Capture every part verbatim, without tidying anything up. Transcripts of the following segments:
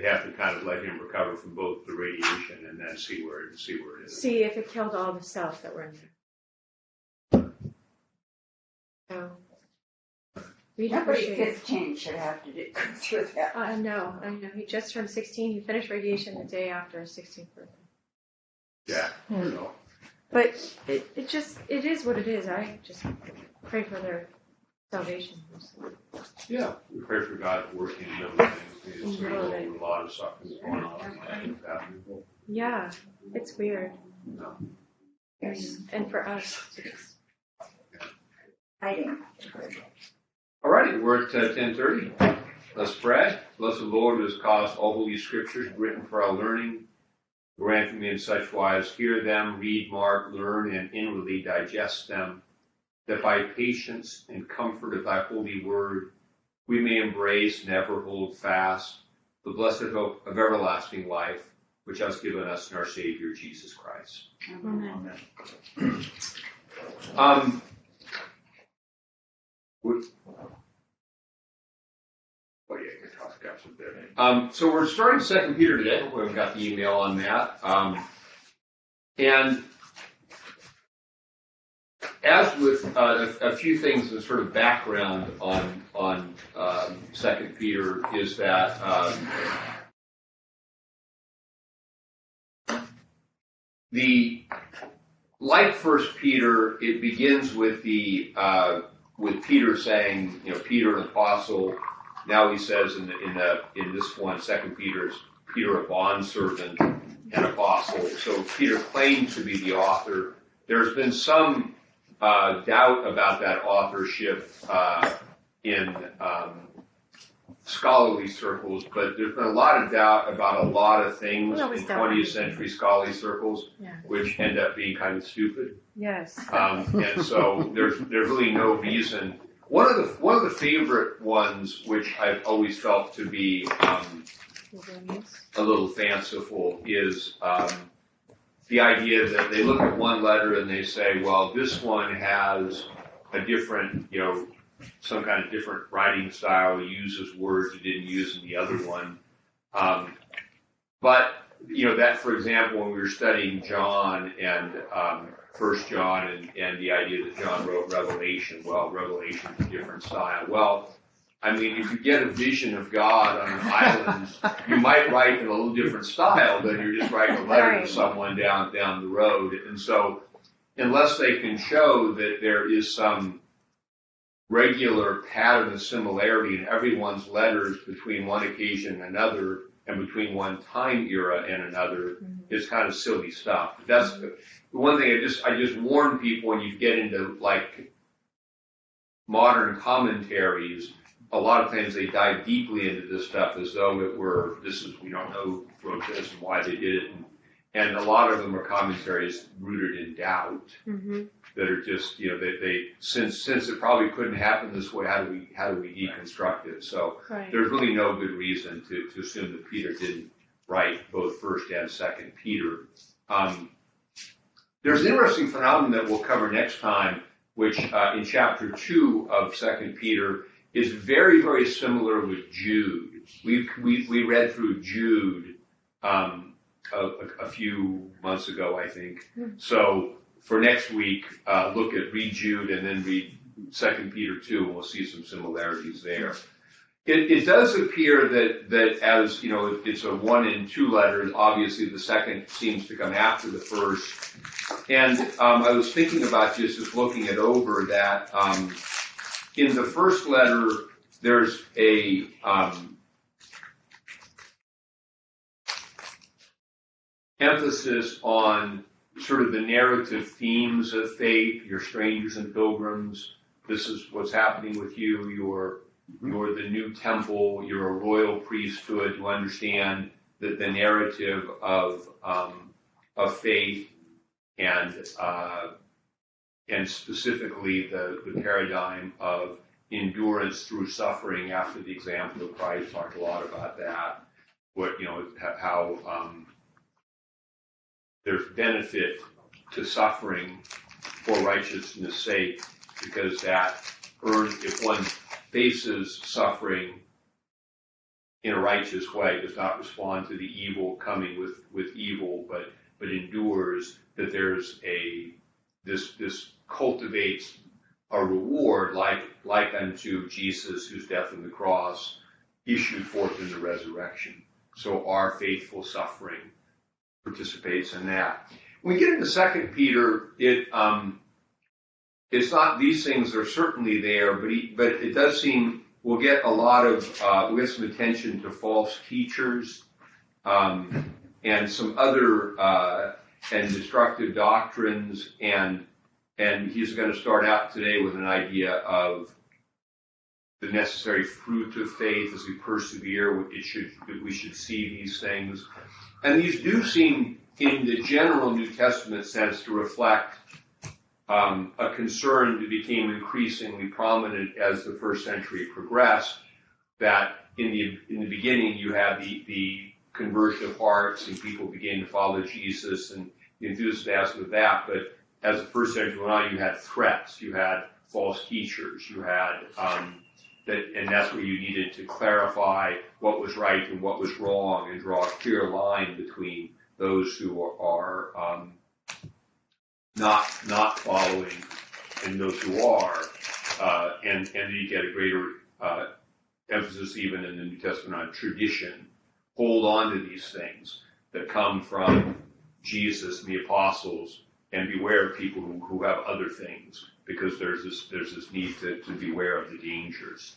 you have to kind of let him recover from both the radiation and then see where it, see where it is. See if it killed all the cells that were in there. So, every fifteen should have to do, go through that. I uh, know, I know. He just turned sixteen. He finished radiation the day after his sixteenth birthday. Yeah, I know. But it, it just, it is what it is. I just pray for their salvation. Yeah, we pray for God to work in them. It's really a lot of stuff that's going on. Yeah, it's weird. No. And for us, it's fighting. All righty, we're at uh, ten thirty. Let's pray. Blessed Lord, who has caused all holy scriptures written for our learning, grant me in such wise, hear them, read, mark, learn, and inwardly digest them, that by patience and comfort of thy holy word, we may embrace, never hold fast, the blessed hope of everlasting life, which has given us in our Savior, Jesus Christ. Amen. Amen. Um, what, oh yeah, your talk got some there. Um, so we're starting Second Peter today. We've got the email on that. Um, and as with uh, a, a few things, the sort of background on on um, Second Peter is that um, the like First Peter, it begins with the uh, with Peter saying, you know, Peter an apostle. Now he says in the, in the, in this one, Second Peter's Peter a bondservant and apostle. So Peter claimed to be the author. There's been some Uh, doubt about that authorship uh, in um, scholarly circles, but there's been a lot of doubt about a lot of things in twentieth century scholarly circles, yeah, which end up being kind of stupid. Yes. Um, and so there's there's really no reason. One of the one of the favorite ones, which I've always felt to be um, a little fanciful, is. Um, The idea that they look at one letter and they say, well, this one has a different, you know, some kind of different writing style, uses words you didn't use in the other one. Um, but, you know, that, for example, when we were studying John and um, First John and, and the idea that John wrote Revelation, well, Revelation is a different style. Well, I mean, if you get a vision of God on an island, you might write in a little different style than you're just writing a letter to someone down down the road. And so, unless they can show that there is some regular pattern of similarity in everyone's letters between one occasion and another, and between one time era and another, mm-hmm. It's kind of silly stuff. But that's the one thing I just I just warn people when you get into like modern commentaries. A lot of times they dive deeply into this stuff as though it were, this is, we don't know who wrote this and why they did it. And, and a lot of them are commentaries rooted in doubt, mm-hmm. that are just, you know, they, they since since it probably couldn't happen this way, how do we how do we deconstruct it? So right. There's really no good reason to, to assume that Peter didn't write both First and Second Peter. Um, there's an interesting phenomenon that we'll cover next time, which uh, in chapter two of Second Peter, is very, very similar with Jude. We we we read through Jude um, a, a few months ago, I think. So for next week, uh, look at read Jude and then read Second Peter two, and we'll see some similarities there. It, it does appear that that as you know, it's a one in two letters. Obviously, the second seems to come after the first. And um, I was thinking about just just looking it over that. Um, In the first letter, there's a um, emphasis on sort of the narrative themes of faith. You're strangers and pilgrims. This is what's happening with you. You're, you're the new temple. You're a royal priesthood. You understand that the narrative of um, of faith and uh and specifically the, the paradigm of endurance through suffering after the example of Christ. Talked a lot about that. What, you know, how um, there's benefit to suffering for righteousness' sake, because that earns, if one faces suffering in a righteous way, does not respond to the evil coming with, with evil, but but endures, that there's a this this cultivates a reward like like unto Jesus, whose death on the cross issued forth in the resurrection. So our faithful suffering participates in that. When we get into Second Peter, it um, it's not these things are certainly there, but he, but it does seem we'll get a lot of uh, we'll get some attention to false teachers um, and some other uh, and destructive doctrines, and and he's going to start out today with an idea of the necessary fruit of faith as we persevere. It should we should see these things, and these do seem, in the general New Testament sense, to reflect um, a concern that became increasingly prominent as the first century progressed. That in the in the beginning you had the the conversion of hearts and people began to follow Jesus and the enthusiasm of that. But as the first century went on, you had threats, you had false teachers, you had um, that, and that's where you needed to clarify what was right and what was wrong and draw a clear line between those who are, are um, not not following, and those who are, uh, and and you get a greater uh, emphasis even in the New Testament on tradition. Hold on to these things that come from Jesus and the apostles, and beware of people who, who have other things, because there's this there's this need to, to beware of the dangers.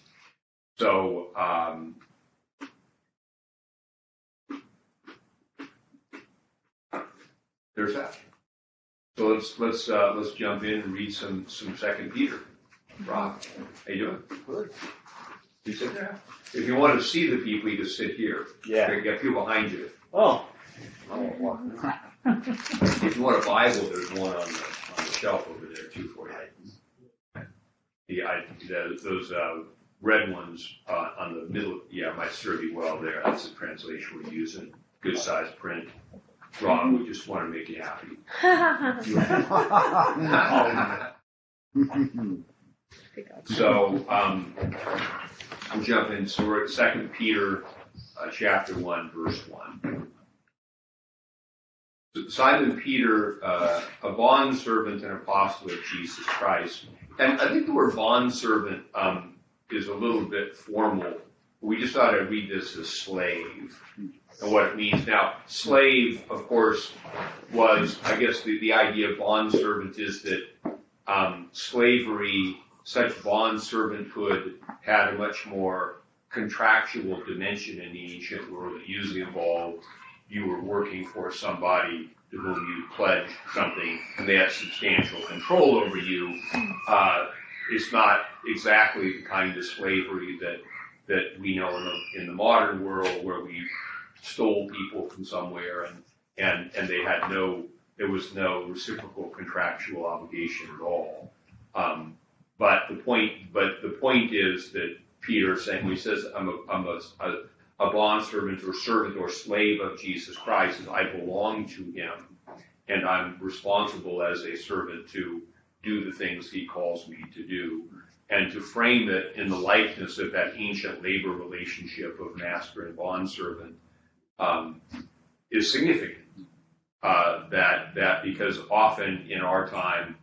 So. Um, There's that. So let's let's uh, let's jump in and read some some Second Peter. Rob, how you doing? Good. You sit there. If you want to see the people, you just sit here. Yeah. You got people behind you. Oh. I won't walk. If you want a Bible, there's one on the on the shelf over there too for you. Yeah, I, the, those uh, red ones uh, on the middle. Yeah, might serve you well there. That's the translation we're using. Good size print. Ron, we just want to make you happy. So, um, I'm jumping. So we're at Second Peter, uh, chapter one, verse one. Simon Peter, uh, a bondservant and apostle of Jesus Christ. And I think the word bondservant um, is a little bit formal. We just ought to read this as slave and what it means. Now, slave, of course, was, I guess, the, the idea of bondservant is that um, slavery, such bondservanthood, had a much more contractual dimension in the ancient world. It usually involved you were working for somebody to whom you pledged something, and they had substantial control over you. Uh, it's not exactly the kind of slavery that that we know in the, in the modern world, where we stole people from somewhere and, and, and they had no, there was no reciprocal contractual obligation at all. Um, but the point, but the point is that Peter is saying, when he says, I'm a, I'm a, a, a bondservant or servant or slave of Jesus Christ, is I belong to him and I'm responsible as a servant to do the things he calls me to do. And to frame it in the likeness of that ancient labor relationship of master and bondservant um, is significant. Uh, that that because often in our time,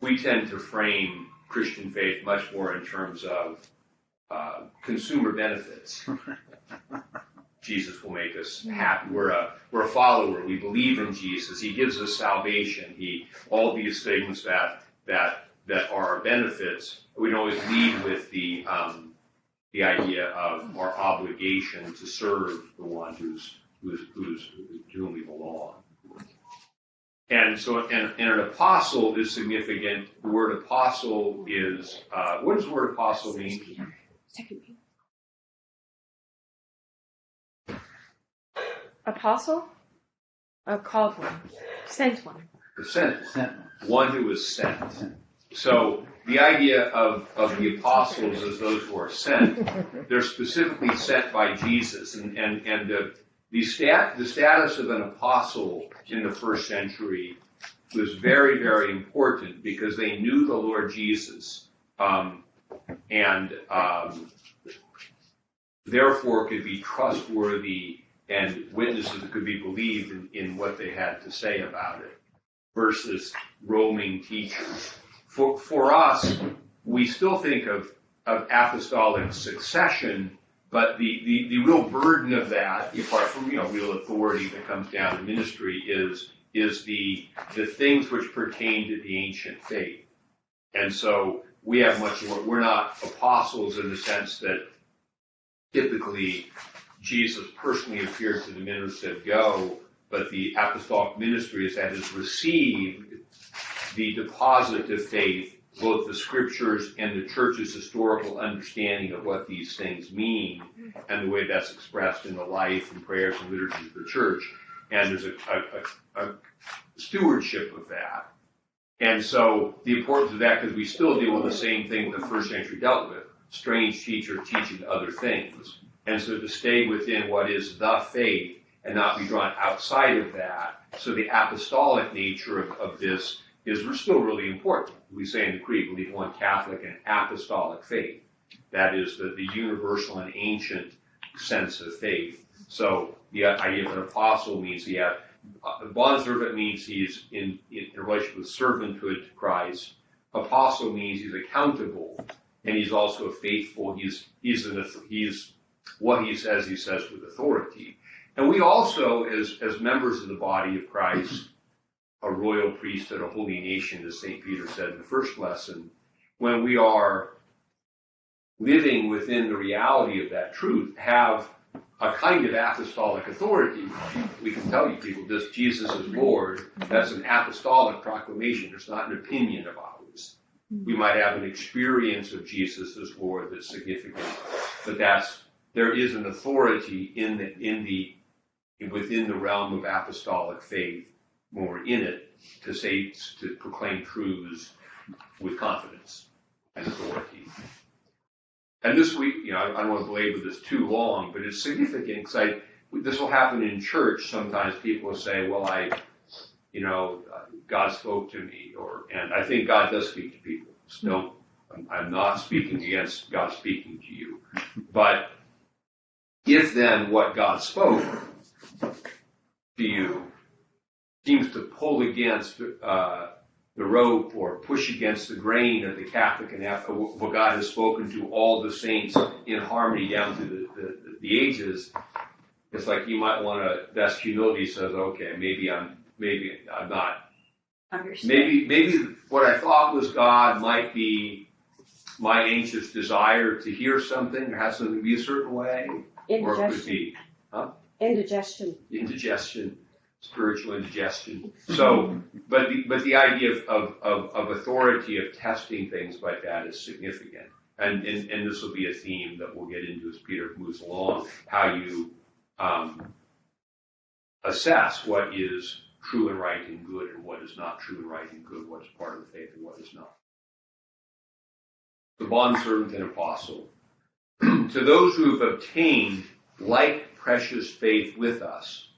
we tend to frame Christian faith much more in terms of uh, consumer benefits. Jesus will make us happy. We're a we're a follower. We believe in Jesus. He gives us salvation. He all these things that that. that are our benefits. We don't always lead with the um, the idea of our obligation to serve the one who's, who's, who's to whom we belong. And so, and, and an apostle is significant. The word apostle is, uh, what does the word apostle mean? Peter. Second Peter. Apostle? A called one. Sent one. The sent one. One who is sent. So the idea of, of the apostles as those who are sent, they're specifically sent by Jesus. And, and, and the, the, stat, the status of an apostle in the first century was very, very important because they knew the Lord Jesus. Um, and um, therefore could be trustworthy and witnesses could be believed in, in what they had to say about it versus roaming teachers. For, for us, we still think of, of apostolic succession, but the, the, the real burden of that, apart from, you know, real authority that comes down to ministry, is is the the things which pertain to the ancient faith. And so we have much more, we're not apostles in the sense that typically Jesus personally appeared to the men and said, go, but the apostolic ministry is that is received the deposit of faith, both the scriptures and the church's historical understanding of what these things mean and the way that's expressed in the life and prayers and liturgy of the church. And there's a, a, a, a stewardship of that. And so the importance of that, because we still deal with the same thing the first century dealt with, strange teachers teaching other things. And so to stay within what is the faith and not be drawn outside of that. So the apostolic nature of, of this is still really important. We say in the Creed, believe one Catholic and apostolic faith. That is the, the universal and ancient sense of faith. So the idea of an apostle means he has, a bondservant means he's in, in a relationship with servanthood to Christ. Apostle means he's accountable, and he's also faithful. He's, he's, an, he's what he says, he says with authority. And we also, as, as members of the body of Christ, a royal priesthood, a holy nation, as Saint Peter said in the first lesson, when we are living within the reality of that truth, have a kind of apostolic authority. We can tell you people this, Jesus is Lord. That's an apostolic proclamation. It's not an opinion of ours. We might have an experience of Jesus as Lord that's significant, but that's, there is an authority in the, in the, within the realm of apostolic faith, when we're in it, to say, to proclaim truths with confidence and authority. And this week, you know, I don't want to belabor this too long, but it's significant because I, this will happen in church. Sometimes people will say, well, I, you know, God spoke to me, or, and I think God does speak to people. So no, I'm, I'm not speaking against God speaking to you. But if then what God spoke to you seems to pull against, uh, the rope or push against the grain of the Catholic and what God has spoken to all the saints in harmony down through the, the, the ages, it's like you might want to, that's humility says, okay, maybe I'm, maybe I'm not. Understood. Maybe, maybe what I thought was God might be my anxious desire to hear something or have something be a certain way. Indigestion. Or it could be, huh? Indigestion. Indigestion. Spiritual indigestion. So, but the, but the idea of, of, of, of authority, of testing things like that is significant. And, and, and this will be a theme that we'll get into as Peter moves along, how you um, assess what is true and right and good and what is not true and right and good, what is part of the faith and what is not. The bondservant and apostle. To those who have obtained like precious faith with us,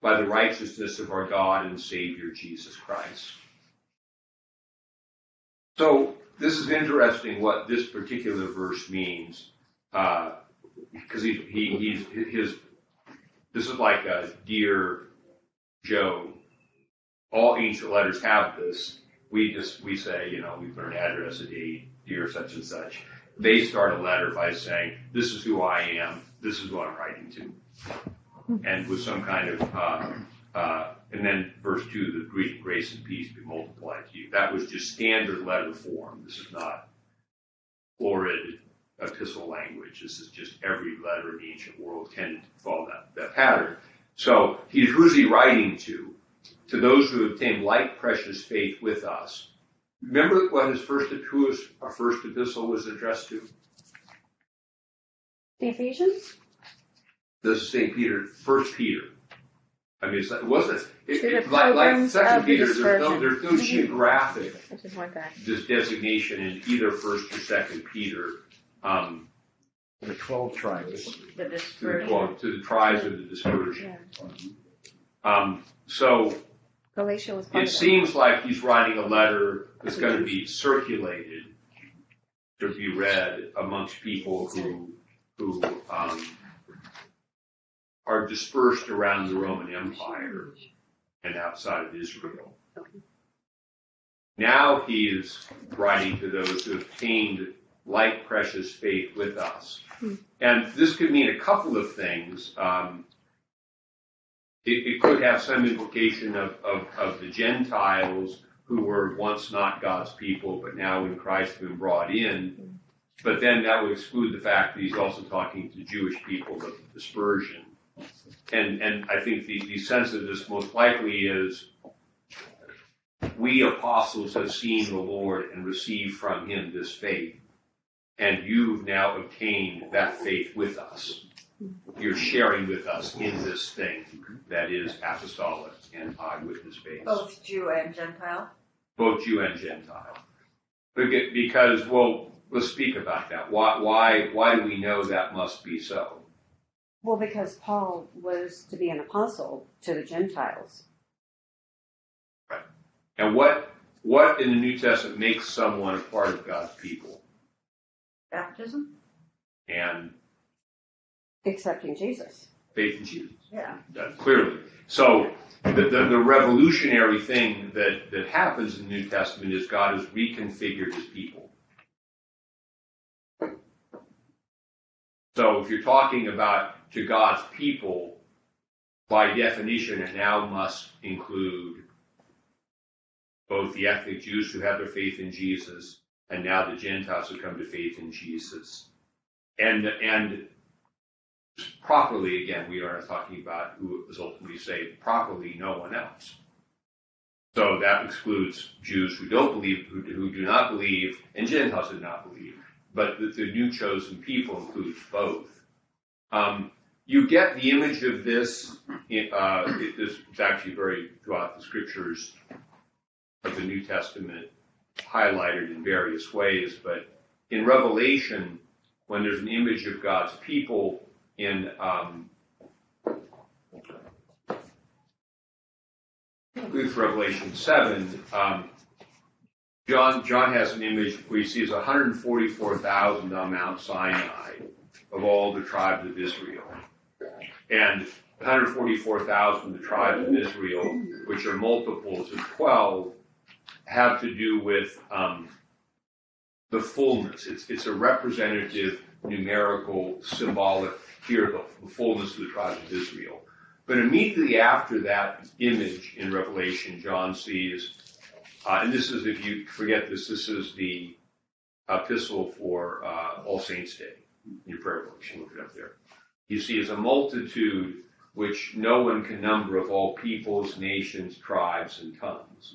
by the righteousness of our God and Savior, Jesus Christ. So this is interesting what this particular verse means, because uh, he, he, he's his. This is like a dear Joe. All ancient letters have this. We just we say, you know, we put an address, a date, dear such and such. They start a letter by saying, "This is who I am. This is what I'm writing to." And with some kind of, uh, uh, and then verse two, the Greek grace and peace be multiplied to you. That was just standard letter form. This is not florid epistle language. This is just every letter in the ancient world tended to follow that, that pattern. So he's who's he writing to? To those who obtained like precious faith with us. Remember what his first, who his, our first epistle was addressed to? The Ephesians? This is Saint Peter, First Peter. I mean, it's, it wasn't it, it, like, like Second Peter. The there's no, there's no geographic this designation in either First or Second Peter. Um, the twelve tribes, the dispersion, to, to the tribes of the dispersion. Yeah. Um, so Galatia was part it of seems that. Like he's writing a letter that's going to be circulated to be read amongst people who who um, are dispersed around the Roman Empire and outside of Israel. Now he is writing to those who obtained like precious faith with us. And this could mean a couple of things. Um, it, it could have some implication of, of, of the Gentiles who were once not God's people, but now in Christ have been brought in. But then that would exclude the fact that he's also talking to Jewish people of dispersion. And and I think the, the sense of this most likely is, we apostles have seen the Lord and received from him this faith, and you've now obtained that faith with us. You're sharing with us in this thing that is apostolic and eyewitness faith. Both Jew and Gentile? Both Jew and Gentile. Because, well, let's speak about that. Why, why, why do we know that must be so? Well, because Paul was to be an apostle to the Gentiles. Right. And what, what in the New Testament makes someone a part of God's people? Baptism. And? Accepting Jesus. Faith in Jesus. Yeah. Uh, clearly. So the, the, the revolutionary thing that, that happens in the New Testament is God has reconfigured his people. So if you're talking about to God's people, by definition, it now must include both the ethnic Jews who have their faith in Jesus and now the Gentiles who come to faith in Jesus. And, and properly, again, we are talking about who was ultimately saved, properly no one else. So that excludes Jews who don't believe, who, who do not believe, and Gentiles who do not believe. But the, the new chosen people includes both. Um, you get the image of this, uh, it, this is actually very throughout the scriptures of the New Testament, highlighted in various ways, but in Revelation, when there's an image of God's people in um, Revelation seven, um, John, John has an image where he sees one hundred forty-four thousand on Mount Sinai of all the tribes of Israel. And one hundred forty-four thousand of the tribes of Israel, which are multiples of twelve, have to do with um, the fullness. It's, it's a representative, numerical, symbolic, here, the, the fullness of the tribes of Israel. But immediately after that image in Revelation, John sees... Uh, and this is, if you forget this, this is the epistle for uh, All Saints' Day. Your prayer book, you look it up there. You see, as a multitude which no one can number of all peoples, nations, tribes, and tongues.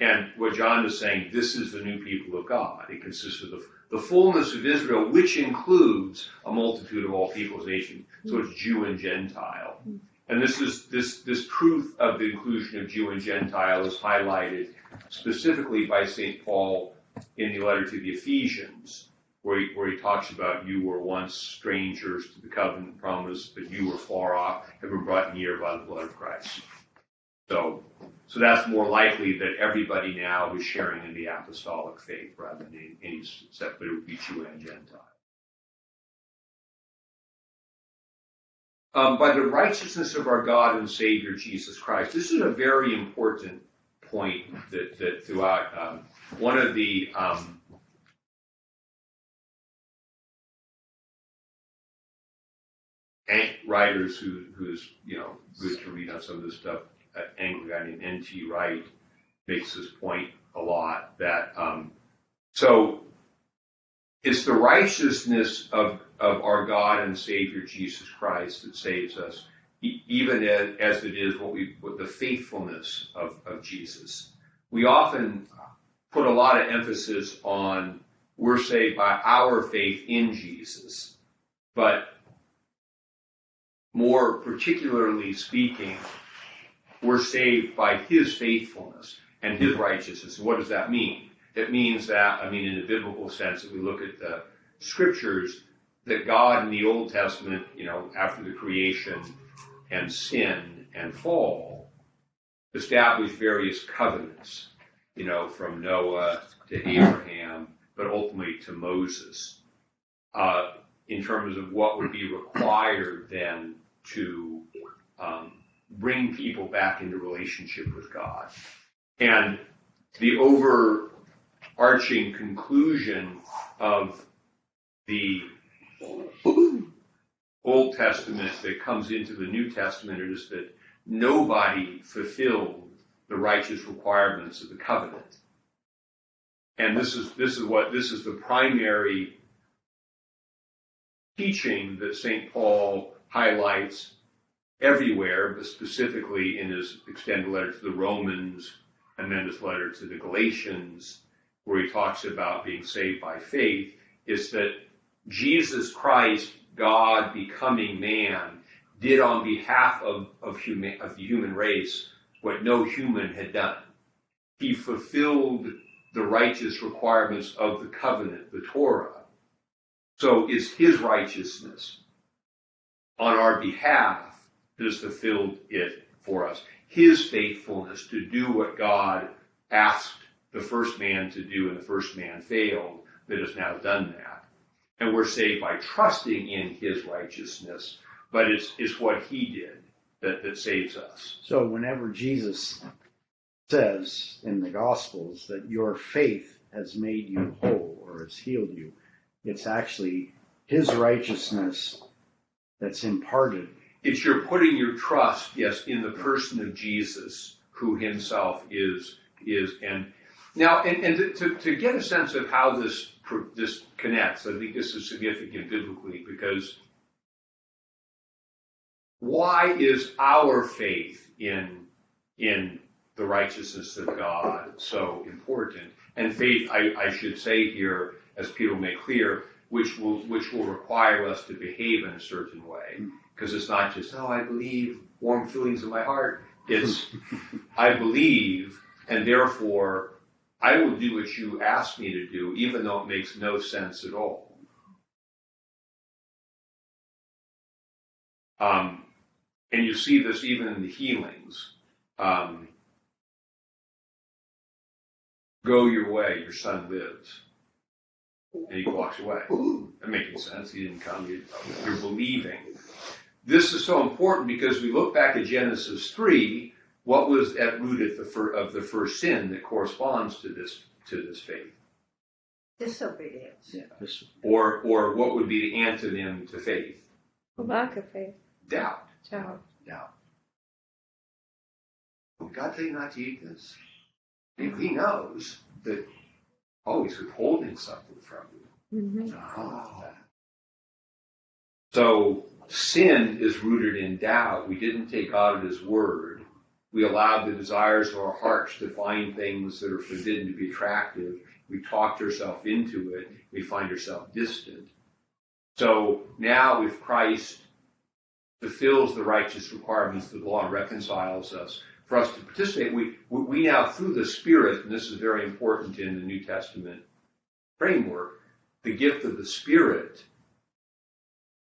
And what John is saying, this is the new people of God. It consists of the, the fullness of Israel, which includes a multitude of all peoples, nations. So it's Jew and Gentile. And this is this this truth of the inclusion of Jew and Gentile is highlighted specifically by Saint Paul in the letter to the Ephesians, where he, where he talks about you were once strangers to the covenant promise, but you were far off, have been brought near by the blood of Christ. So, so that's more likely that everybody now is sharing in the apostolic faith rather than any except, but it would be Jew and Gentile. Um, by the righteousness of our God and Savior, Jesus Christ. This is a very important point that, that throughout um, one of the um, writers who, who's, you know, good to read on some of this stuff, an Anglican guy named N T Wright makes this point a lot, that um, so it's the righteousness of of our God and Savior Jesus Christ that saves us, even as, as it is what we what the faithfulness of, of Jesus. We often put a lot of emphasis on we're saved by our faith in Jesus, but more particularly speaking, we're saved by his faithfulness and his righteousness. What does that mean? It means that, I mean, in a biblical sense, if we look at the scriptures, that God in the Old Testament, you know, after the creation and sin and fall, established various covenants, you know, from Noah to Abraham, but ultimately to Moses. Uh, in terms of what would be required then to um, bring people back into relationship with God. And the overarching conclusion of the Old Testament that comes into the New Testament is that nobody fulfilled the righteous requirements of the covenant. And this is this is what this is the primary teaching that Saint Paul highlights everywhere, but specifically in his extended letter to the Romans and then his letter to the Galatians, where he talks about being saved by faith, is that Jesus Christ, God becoming man, did on behalf of, of, human, of the human race what no human had done. He fulfilled the righteous requirements of the covenant, the Torah. So it's his righteousness on our behalf that has fulfilled it for us. His faithfulness to do what God asked the first man to do and the first man failed, that has now done that. And we're saved by trusting in his righteousness, but it's, it's what he did that, that saves us. So whenever Jesus says in the Gospels that your faith has made you whole or has healed you, it's actually his righteousness that's imparted. It's you're putting your trust, yes, in the person of Jesus, who himself is, is and now, and, and to, to get a sense of how this, this connects, I think this is significant biblically, because why is our faith in, in the righteousness of God so important? And faith, I, I should say here, as Peter will make clear, which will which will require us to behave in a certain way, because it's not just, oh, I believe, warm feelings in my heart. It's, I believe, and therefore I will do what you ask me to do, even though it makes no sense at all. Um, and you see this even in the healings. Um, Go your way, your son lives. And he walks away. That makes sense. He didn't come. You're believing. This is so important because we look back at Genesis three, what was at root of the first sin that corresponds to this to this faith? Disobedience. Yeah. Or or what would be the antonym to faith? Lack of faith. Doubt. Doubt. Doubt. Would God tell you not to eat this? If he knows that, oh, he's withholding something from you. Mm-hmm. Oh. So sin is rooted in doubt. We didn't take God at his word. We allowed the desires of our hearts to find things that are forbidden to be attractive. We talked ourselves into it. We find ourselves distant. So now if Christ fulfills the righteous requirements of the law and reconciles us, for us to participate, we we now, through the Spirit, and this is very important in the New Testament framework, the gift of the Spirit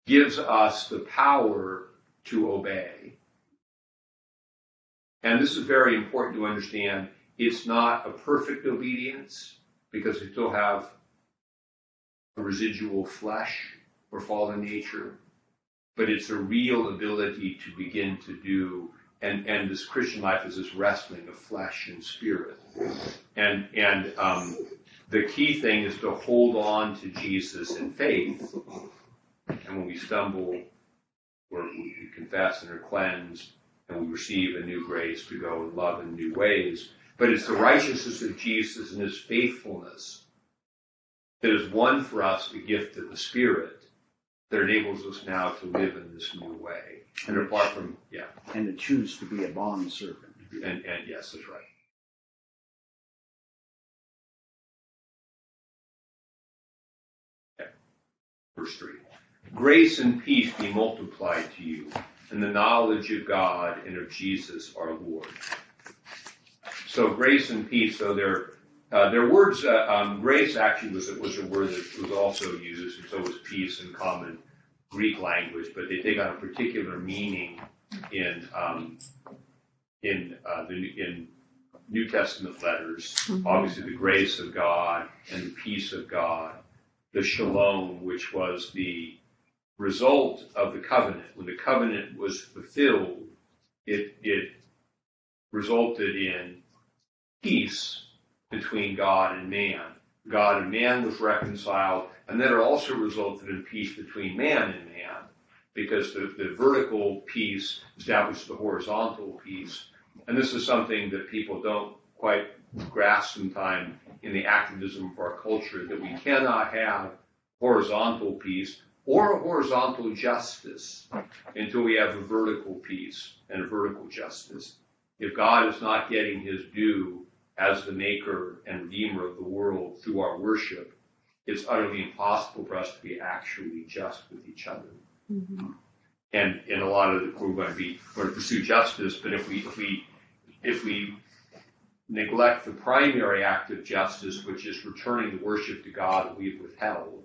gives us the power to obey. And this is very important to understand. It's not a perfect obedience, because we still have a residual flesh or fallen nature, but it's a real ability to begin to do. And, and this Christian life is this wrestling of flesh and spirit. And, and um, the key thing is to hold on to Jesus in faith. And when we stumble, we're, we confess and are cleansed, and we receive a new grace to go and love in new ways. But it's the righteousness of Jesus and his faithfulness that has won for us the gift of the Spirit that enables us now to live in this new way. And, and apart from, yeah. And to choose to be a bondservant. And, and yes, that's right. Okay. Verse three. Grace and peace be multiplied to you, and the knowledge of God and of Jesus our Lord. So grace and peace, so they're, Uh, their words, uh, um, grace actually was, was a word that was also used, and so was peace in common Greek language, but they take on a particular meaning in um, in uh, the in New Testament letters. Mm-hmm. Obviously, the grace of God and the peace of God, the shalom, which was the result of the covenant. When the covenant was fulfilled, it, it resulted in peace between God and man. God and man was reconciled, and then it also resulted in peace between man and man, because the, the vertical peace established the horizontal peace. And this is something that people don't quite grasp sometimes in the activism of our culture, that we cannot have horizontal peace or horizontal justice until we have a vertical peace and a vertical justice. If God is not getting his due as the maker and redeemer of the world through our worship, it's utterly impossible for us to be actually just with each other. Mm-hmm. And in a lot of the, we're going to be, we're going to pursue justice, but if we, if we, if we neglect the primary act of justice, which is returning the worship to God that we've withheld,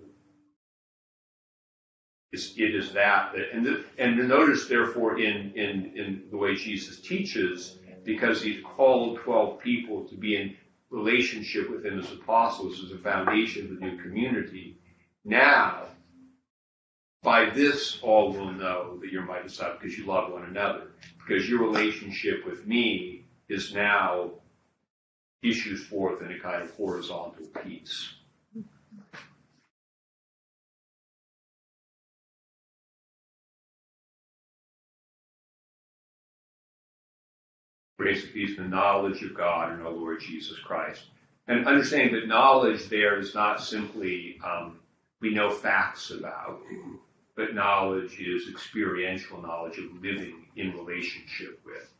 it's, it is that, and the, and notice therefore in, in, in the way Jesus teaches, because he's called twelve people to be in relationship with him as apostles, as a foundation of the new community. Now, by this all will know that you're my disciple, because you love one another, because your relationship with me is now issues forth in a kind of horizontal peace. Grace and peace in the knowledge of God and our Lord Jesus Christ. And understanding that knowledge there is not simply um, we know facts about, but knowledge is experiential knowledge of living in relationship with.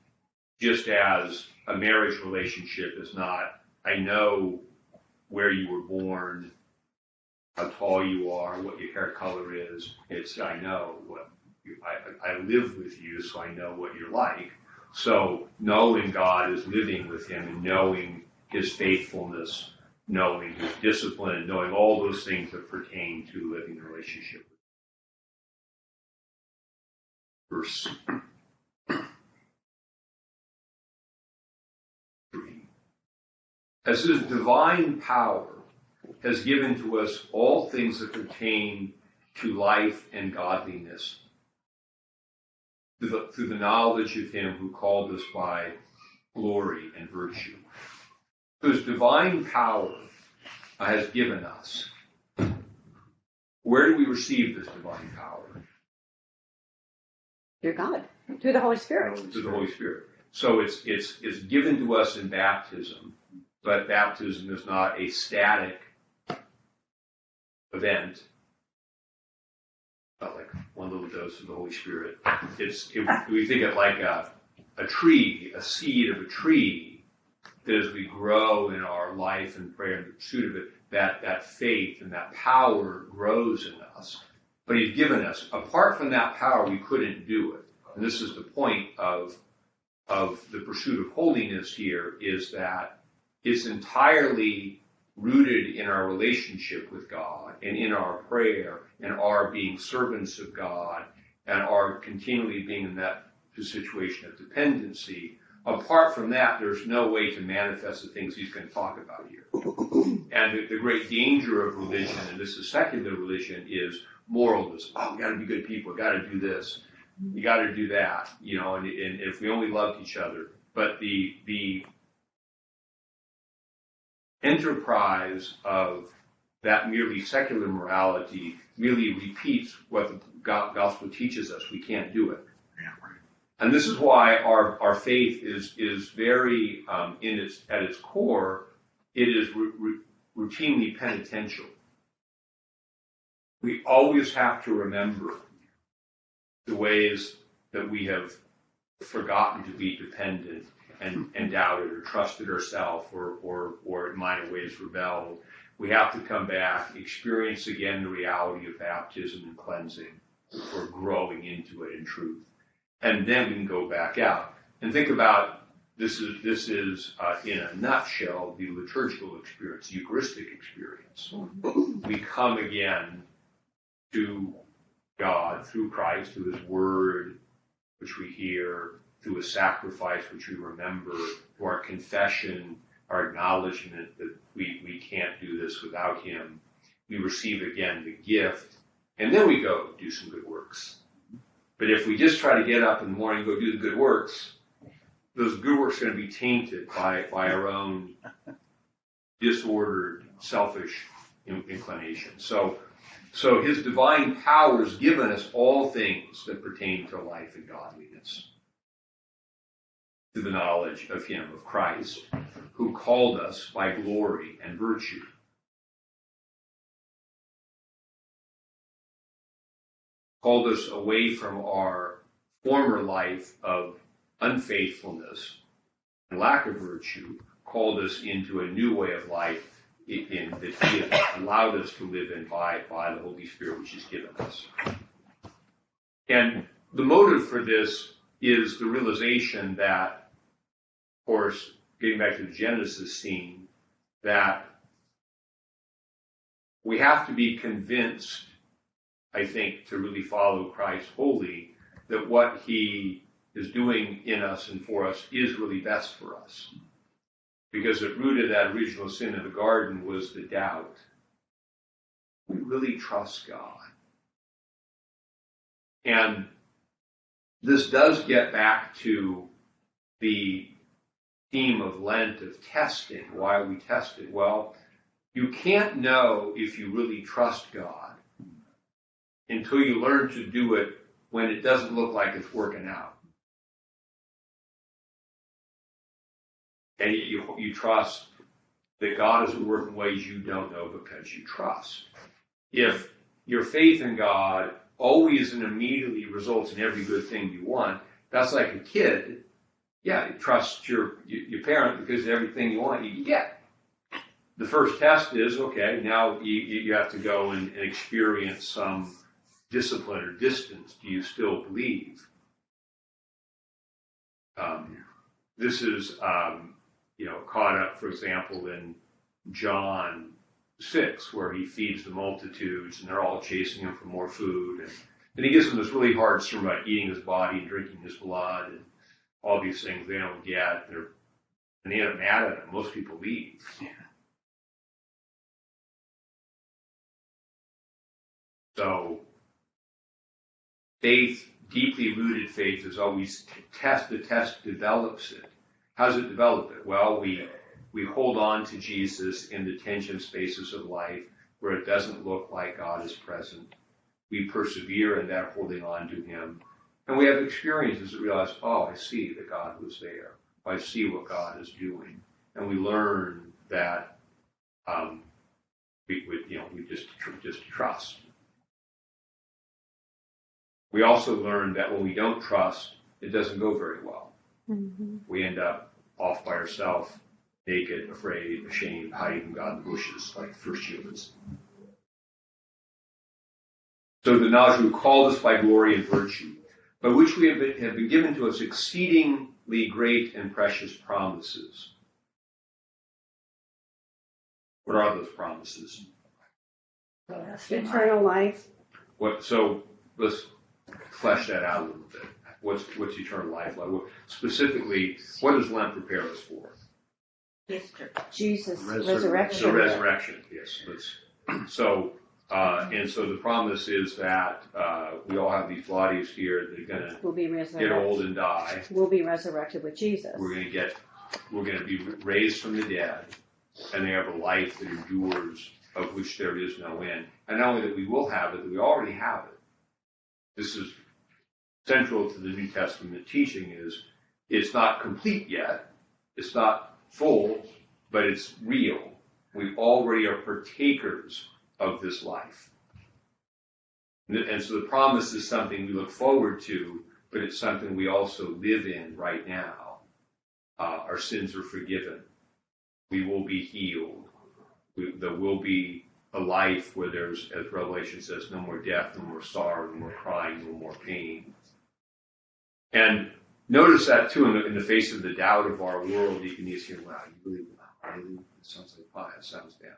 Just as a marriage relationship is not, I know where you were born, how tall you are, what your hair color is. It's, I know what you, I, I live with you, so I know what you're like. So knowing God is living with him and knowing his faithfulness, knowing his discipline, and knowing all those things that pertain to living in a relationship with him. Verse three. As his divine power has given to us all things that pertain to life and godliness, Through the, through the knowledge of him who called us by glory and virtue. Whose divine power has given us. Where do we receive this divine power? Through God, through the Holy Spirit. Through the Holy Spirit. So it's, it's, it's given to us in baptism, but baptism is not a static event. Not like one little dose of the Holy Spirit. It's it, we think of like a a tree, a seed of a tree, that as we grow in our life and prayer and the pursuit of it, that that faith and that power grows in us. But he's given us. Apart from that power, we couldn't do it. And this is the point of of the pursuit of holiness here, is that it's entirely rooted in our relationship with God and in our prayer and our being servants of God and our continually being in that situation of dependency. Apart from that, there's no way to manifest the things he's going to talk about here. And the, the great danger of religion, and this is secular religion, is moralism. Oh, we've got to be good people. We've got to do this. We've got to do that. You know, and, and if we only loved each other. But the the... enterprise of that merely secular morality merely repeats what the gospel teaches us. We can't do it. And this is why our, our faith is, is very, um, in its, at its core, it is r- r- routinely penitential. We always have to remember the ways that we have forgotten to be dependent And, and doubted or trusted ourselves or, or, or in minor ways rebelled. We have to come back, experience again the reality of baptism and cleansing for growing into it in truth. And then we can go back out. And think about, this is, this is uh, in a nutshell, the liturgical experience, the Eucharistic experience. We come again to God through Christ, through his word, which we hear, through a sacrifice which we remember, through our confession, our acknowledgement that we, we can't do this without him. We receive again the gift and then we go do some good works. But if we just try to get up in the morning and go do the good works, those good works are going to be tainted by, by our own disordered, selfish inclination. So, so his divine power has given us all things that pertain to life and godliness, to the knowledge of him, of Christ, who called us by glory and virtue. Called us away from our former life of unfaithfulness and lack of virtue, called us into a new way of life in that he has allowed us to live in by, by the Holy Spirit, which he's given us. And the motive for this is the realization that, of course, getting back to the Genesis scene, that we have to be convinced, I think, to really follow Christ wholly, that what he is doing in us and for us is really best for us. Because at the root of that original sin of the garden was the doubt. We really trust God. And this does get back to the theme of Lent, of testing. Why are we tested? Well, you can't know if you really trust God until you learn to do it when it doesn't look like it's working out. And you, you trust that God is working ways you don't know because you trust. If your faith in God always and immediately results in every good thing you want, that's like a kid. Yeah, you trust your, your parent because everything you want, you can get. The first test is, okay, now you, you have to go and, and experience some discipline or distance. Do you still believe? Um, this is, um, you know, caught up, for example, in John six, where he feeds the multitudes, and they're all chasing him for more food. And, and he gives them this really hard sermon about eating his body and drinking his blood and all these things they don't get. They're, and they end up mad at him. Most people leave. Yeah. So faith, deeply rooted faith, is always test. The test develops it. How does it develop it? Well, we we hold on to Jesus in the tension spaces of life where it doesn't look like God is present. We persevere in that holding on to him. And we have experiences that realize, oh, I see that God was there. I see what God is doing. And we learn that um, we would, you know, we just just trust. We also learn that when we don't trust, it doesn't go very well. Mm-hmm. We end up off by ourselves, naked, afraid, ashamed, hiding from God in the bushes, like the first humans. So the knowledge who called us by glory and virtue, by which we have been, have been given to us exceedingly great and precious promises. What are those promises? Yes, eternal life. What? So let's flesh that out a little bit. What's, what's eternal life like? What, specifically, what does Lent prepare us for? Jesus' Resur- resurrection. The resurrection, yes. Let's, so, uh, and so the promise is that uh, we all have these bodies here that are going to get old and die. We'll be resurrected with Jesus. We're going to get, we're going to be raised from the dead, and they have a life that endures, of which there is no end. And not only that we will have it, that we already have it. This is central to the New Testament teaching, is it's not complete yet. It's not full, but it's real. We already are partakers of this life. And so the promise is something we look forward to, but it's something we also live in right now. Uh, our sins are forgiven. We will be healed. We, there will be a life where there's, as Revelation says, no more death, no more sorrow, no more crying, no more pain. And notice that, too, in the, in the face of the doubt of our world, you can just hear, wow, you really, really, it sounds like pie, it sounds bad.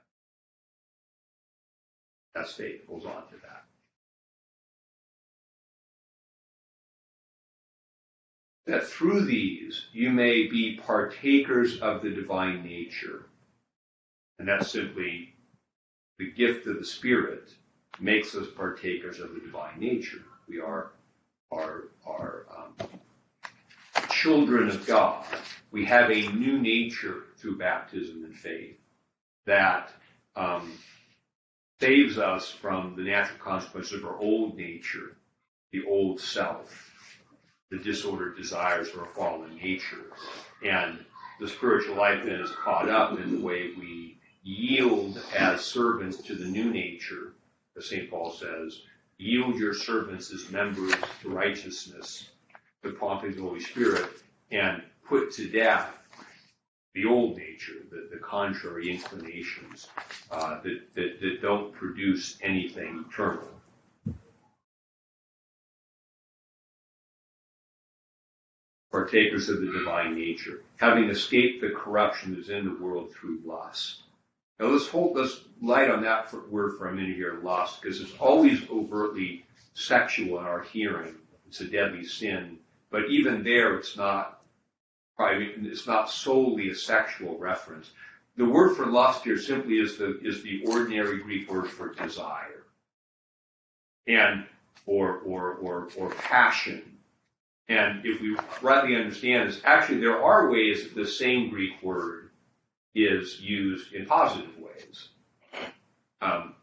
That's faith, holds on to that. That through these, you may be partakers of the divine nature. And that's simply the gift of the Spirit makes us partakers of the divine nature. We are are are um, children of God. We have a new nature through baptism and faith that um, saves us from the natural consequences of our old nature, the old self, the disordered desires of our fallen nature. And the spiritual life then is caught up in the way we yield as servants to the new nature. As Saint Paul says, yield your servants as members to righteousness, the prompting of the Holy Spirit, and put to death the old nature, the, the contrary inclinations uh, that, that, that don't produce anything eternal. Partakers of the divine nature, having escaped the corruption that is in the world through lust. Now let's hold this light on that for, word for a minute here, lust, because it's always overtly sexual in our hearing. It's a deadly sin, but even there, it's not. Probably, it's not solely a sexual reference. The word for lust here simply is the is the ordinary Greek word for desire, and or or or or passion. And if we rightly understand this, actually there are ways that the same Greek word is used in positive ways. Um,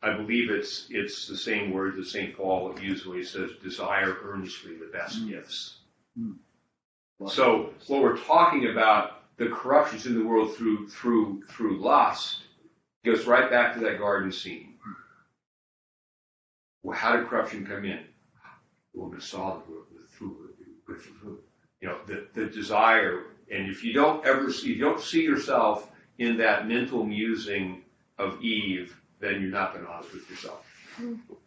I believe it's it's the same word that Saint Paul used when he says, desire earnestly the best mm. gifts. Mm. Right. So when we're talking about the corruptions in the world through through through lust, it goes right back to that garden scene. Well, how did corruption come in? The woman saw the word. You know, the, the desire, and if you don't ever see, if you don't see yourself in that mental musing of Eve, then you're not been honest with yourself.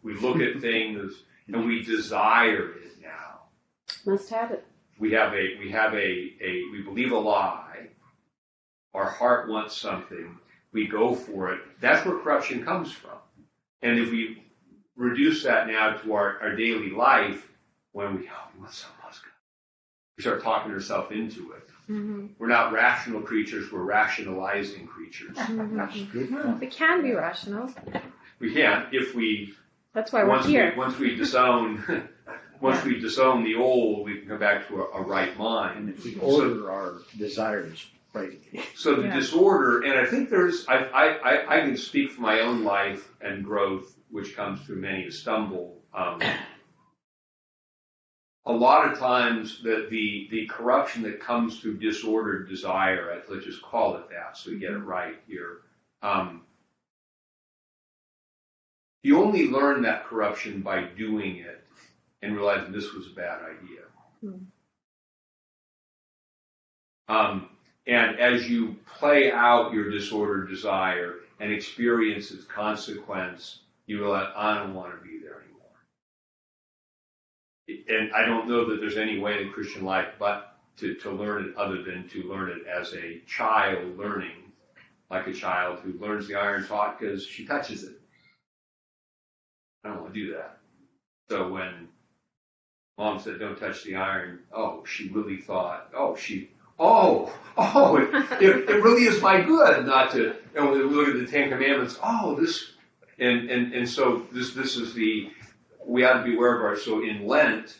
We look at things and we desire it now. Must have it. We have a, we have a, a, we believe a lie. Our heart wants something. We go for it. That's where corruption comes from. And if we reduce that now to our, our daily life, when we, oh, we want something else good, we start talking ourselves into it. Mm-hmm. We're not rational creatures, we're rationalizing creatures. Mm-hmm. That's good. Well, we can be rational. We can, if we... That's why we're here. We, once we disown... Once we disown the old, we can come back to a, a right mind. And if we order so, our desires, right? So the yeah. disorder, and I think there's... I, I, I can speak for my own life and growth, which comes through many a stumble. Um, A lot of times, the, the, the corruption that comes through disordered desire, let's just call it that so we get it right here, um, you only learn that corruption by doing it and realizing this was a bad idea. Mm-hmm. Um, and as you play out your disordered desire and experience its consequence, you realize, I don't want to be there anymore. And I don't know that there's any way in Christian life but to, to learn it other than to learn it as a child learning, like a child who learns the iron's hot because she touches it. I don't want to do that. So when mom said, don't touch the iron, oh, she really thought, oh, she, oh, oh, it, it, it really is my good not to, and when we look at the Ten Commandments, oh, this, and, and, and so this this is the, we ought to be aware of our, so in Lent,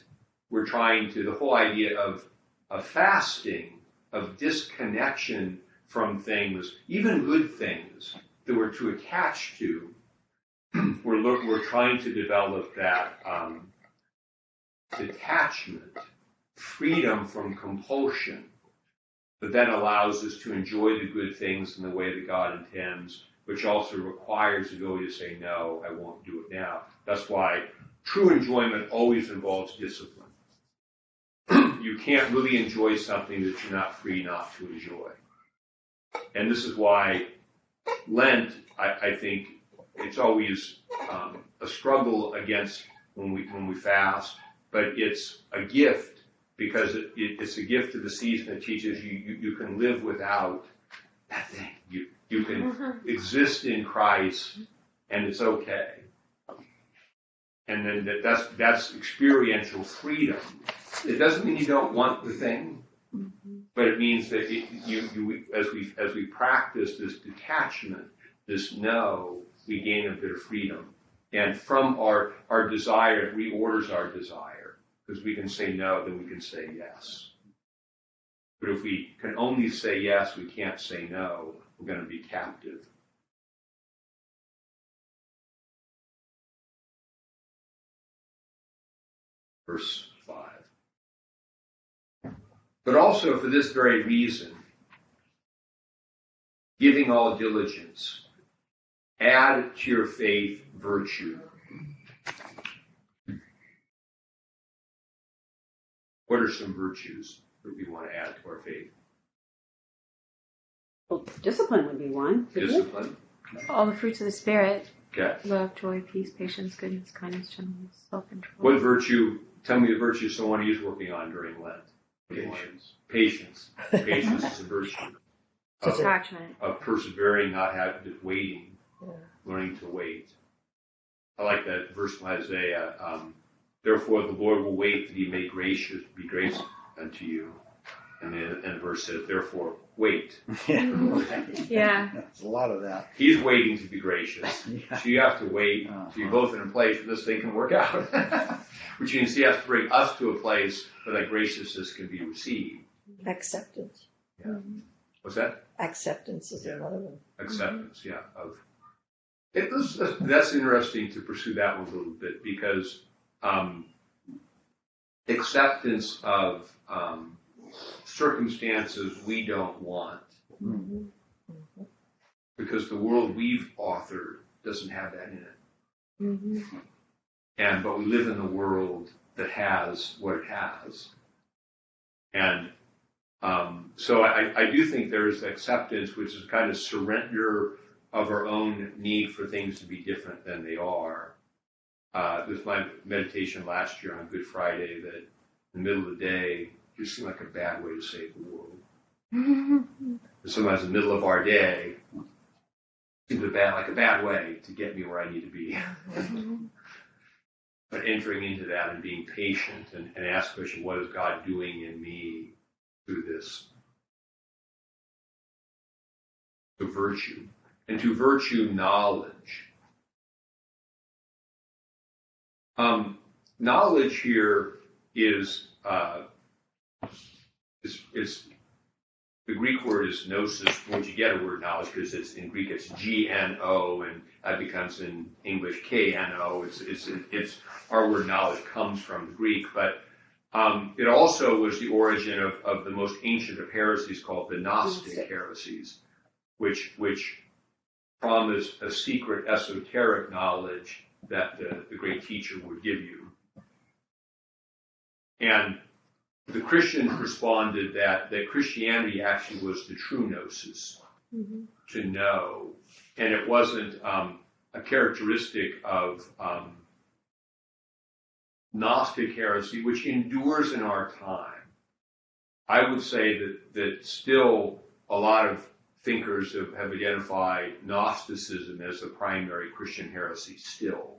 we're trying to, the whole idea of, of fasting, of disconnection from things, even good things that we're too attached to, we're, look, we're trying to develop that um, detachment, freedom from compulsion, that then allows us to enjoy the good things in the way that God intends, which also requires the ability to say, no, I won't do it now. That's why true enjoyment always involves discipline. You can't really enjoy something that you're not free not to enjoy. And this is why Lent, I, I think, it's always um, a struggle against when we when we fast, but it's a gift because it, it, it's a gift of the season that teaches you, you you can live without that thing. You you can exist in Christ, and it's okay. And then that, that's, that's experiential freedom. It doesn't mean you don't want the thing, but it means that it, you, you, as we as we practice this detachment, this no, we gain a bit of freedom and from our, our desire, it reorders our desire, because we can say no, then we can say yes. But if we can only say yes, we can't say no, we're going to be captive. Verse five. But also for this very reason, giving all diligence, add to your faith virtue. What are some virtues that we want to add to our faith? Well, discipline would be one. Discipline. It? All the fruits of the Spirit. Okay. Love, joy, peace, patience, goodness, kindness, gentleness, self-control. What virtue? Tell me the virtue someone is working on during Lent. Patience. Patience. Patience is a virtue. Of, Detachment. Of persevering, not having waiting. Yeah. Learning to wait. I like that verse from Isaiah. Um, Therefore, the Lord will wait that he may gracious be gracious unto you. And then and the verse says, therefore, wait. Yeah. Yeah. That's a lot of that. He's waiting to be gracious. Yeah. So you have to wait until uh-huh. you're both in a place where this thing can work out. Which means he has to bring us to a place where that graciousness can be received. Acceptance. Yeah. Mm-hmm. What's that? Acceptance is yeah. another one. Acceptance, mm-hmm. yeah. Of, it was, that's interesting to pursue that one a little bit, because um, acceptance of um, circumstances we don't want, mm-hmm. Mm-hmm. because the world we've authored doesn't have that in it. Mm-hmm. And but we live in a world that has what it has. And um, so I, I do think there is acceptance, which is kind of surrender of our own need for things to be different than they are. Uh, this was my meditation last year on Good Friday, that in the middle of the day just seemed like a bad way to save the world. And sometimes in the middle of our day seemed a bad, like a bad way to get me where I need to be. But entering into that and being patient and, and ask the question, what is God doing in me through this? The virtue. And to virtue, knowledge. Um, knowledge here is, uh, is, is, the Greek word is gnosis, from which you get a word knowledge, because it's in Greek, it's G N O, and that becomes in English K N O. It's, it's, it's, our word knowledge comes from Greek, but um, it also was the origin of, of the most ancient of heresies called the Gnostic heresies, which, which, promise a secret esoteric knowledge that the, the great teacher would give you. And the Christians responded that, that Christianity actually was the true gnosis, mm-hmm. to know. And it wasn't um, a characteristic of um, Gnostic heresy, which endures in our time. I would say that, that still a lot of thinkers have, have identified Gnosticism as the primary Christian heresy still.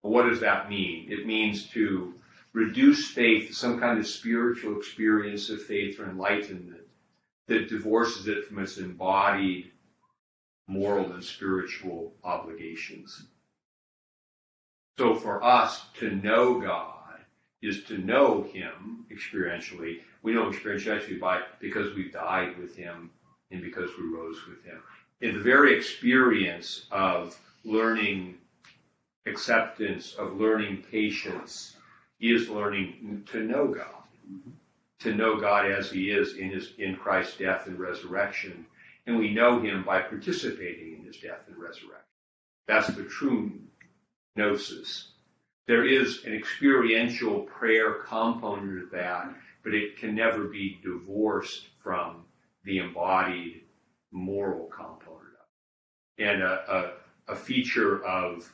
But what does that mean? It means to reduce faith to some kind of spiritual experience of faith or enlightenment that divorces it from its embodied moral and spiritual obligations. So for us to know God is to know him experientially. We know experientially by because we've died with him, and because we rose with him. In the very experience of learning acceptance, of learning patience, is learning to know God, mm-hmm. to know God as he is in his in Christ's death and resurrection. And we know him by participating in his death and resurrection. That's the true gnosis. There is an experiential prayer component of that, but it can never be divorced from the embodied moral component of it. And a, a, a feature of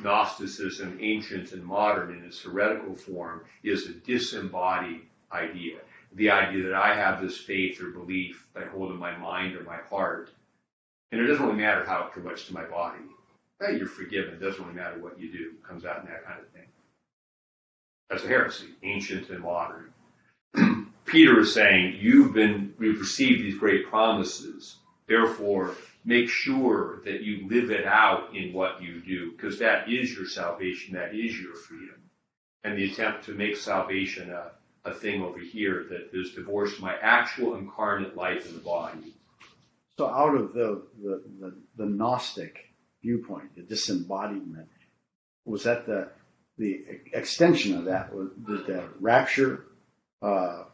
Gnosticism, ancient and modern, in its heretical form, is a disembodied idea. The idea that I have this faith or belief that I hold in my mind or my heart, and it doesn't really matter how it connects to my body. Hey, you're forgiven. It doesn't really matter what you do. It comes out in that kind of thing. That's a heresy, ancient and modern. Peter is saying, you've been, we've received these great promises. Therefore, make sure that you live it out in what you do, because that is your salvation, that is your freedom. And the attempt to make salvation a, a thing over here that is divorced from my actual incarnate life in the body. So out of the, the, the, the Gnostic viewpoint, the disembodiment, was that the the extension of that? Was, did the rapture uh,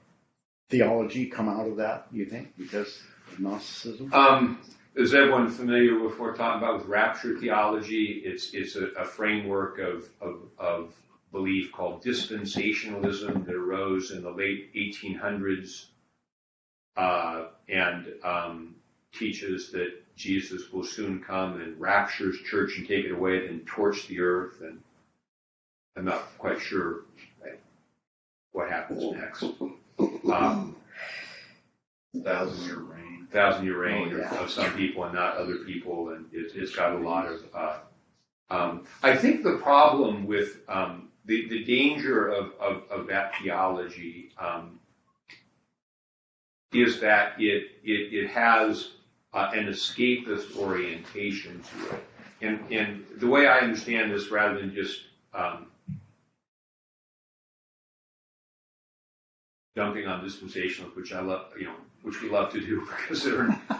theology come out of that, you think, because of Gnosticism? Um, is everyone familiar with what we're talking about with rapture theology? It's it's a, a framework of, of, of belief called dispensationalism that arose in the late eighteen hundreds uh, and um, teaches that Jesus will soon come and rapture his church and take it away, then torch the earth. And I'm not quite sure what happens next. Um, thousand year reign, thousand year reign oh, yeah. of some people and not other people, and it, it's got a lot of. Uh, um, I think the problem with um, the the danger of of, of that theology um, is that it it it has uh, an escapist orientation to it, and and the way I understand this, rather than just Um, dumping on dispensationalism, which I love, you know, which we love to do because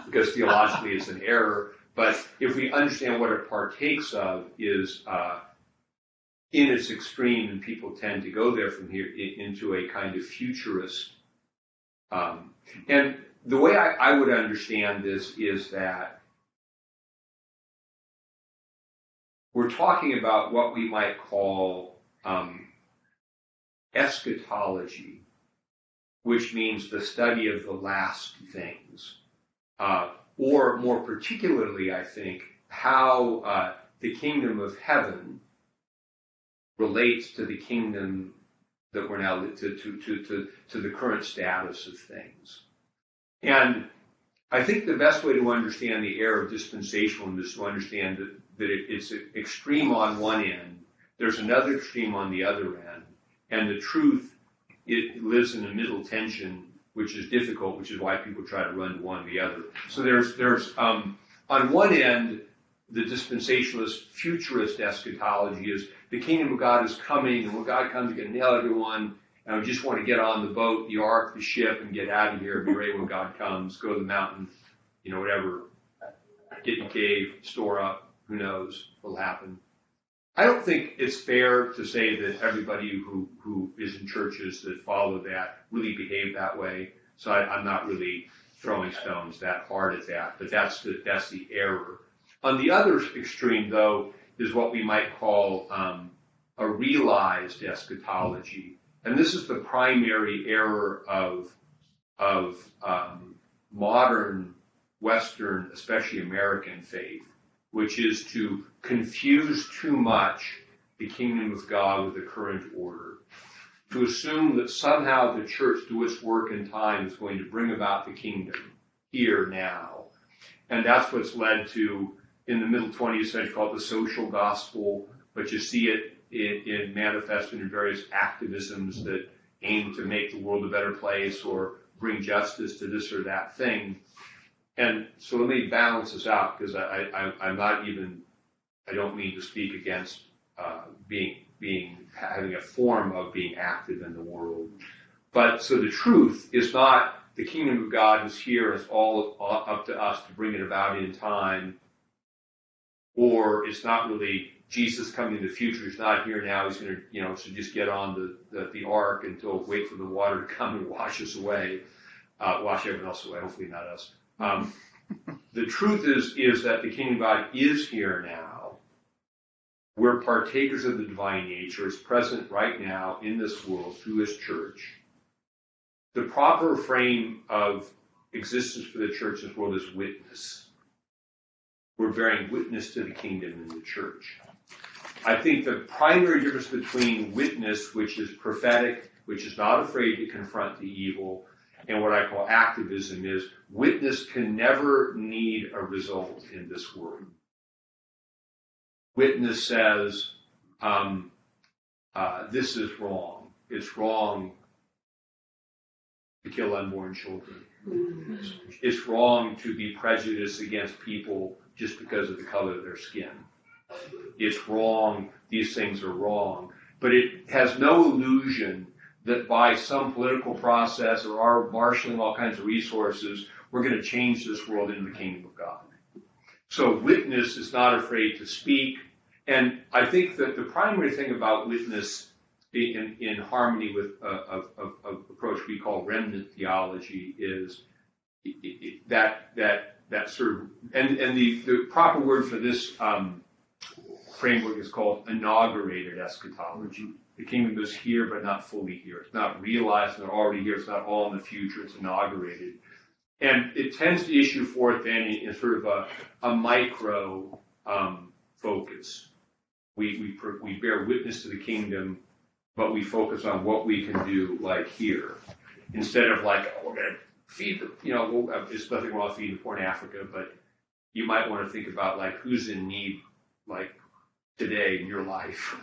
because theologically it's an error. But if we understand what it partakes of, is uh, in its extreme, and people tend to go there from here in, into a kind of futurist. Um, and the way I, I would understand this is that we're talking about what we might call um, eschatology, which means the study of the last things, uh, or more particularly, I think, how uh, the kingdom of heaven relates to the kingdom that we're now to to to to, to the current status of things. And I think the best way to understand the error of dispensationalism is to understand that. that it, it's extreme on one end, there's another extreme on the other end, and the truth, it lives in a middle tension, which is difficult, which is why people try to run to one or the other. So there's, there's um, on one end, the dispensationalist, futurist eschatology is the kingdom of God is coming, and when God comes, he's going to nail everyone, and we just want to get on the boat, the ark, the ship, and get out of here, be ready when God comes, go to the mountain, you know, whatever, get in the cave, store up. Who knows what'll happen? I don't think it's fair to say that everybody who, who is in churches that follow that really behave that way. So I, I'm not really throwing stones that hard at that. But that's the that's the error. On the other extreme, though, is what we might call um, a realized eschatology, and this is the primary error of of um, modern Western, especially American faith, which is to confuse too much the kingdom of God with the current order, to assume that somehow the church, through its work in time, is going to bring about the kingdom here now. And that's what's led to, in the middle twentieth century, called the social gospel, but you see it, it, it manifested in various activisms that aim to make the world a better place or bring justice to this or that thing. And so let me balance this out, because I, I, I'm not even, I don't mean to speak against uh, being, being, having a form of being active in the world. But so the truth is not the kingdom of God is here, it's all up to us to bring it about in time. Or it's not really Jesus coming in the future, he's not here now, he's going to, you know, so just get on the, the, the ark until wait for the water to come and wash us away, uh, wash everyone else away, hopefully not us. Um, the truth is, is that the kingdom of God is here now. We're partakers of the divine nature. It's present right now in this world through his church. The proper frame of existence for the church in this world is witness. We're bearing witness to the kingdom in the church. I think the primary difference between witness, which is prophetic, which is not afraid to confront the evil, and what I call activism is witness can never need a result in this world. Witness says, um, uh, this is wrong. It's wrong to kill unborn children. It's wrong to be prejudiced against people just because of the color of their skin. It's wrong. These things are wrong. But it has no illusion that by some political process or our marshaling all kinds of resources, we're going to change this world into the kingdom of God. So witness is not afraid to speak. And I think that the primary thing about witness in, in harmony with uh, an approach we call remnant theology is it, it, that that that sort of, and, and the, the proper word for this um, framework is called inaugurated eschatology. The kingdom is here, but not fully here. It's not realized, not already here. It's not all in the future. It's inaugurated. And it tends to issue forth then in sort of a, a micro um, focus. We, we, we bear witness to the kingdom, but we focus on what we can do, like here, instead of like, oh, we're going to feed the, you know, we'll, there's nothing wrong with feeding the poor in Africa, but you might want to think about like who's in need, like today in your life,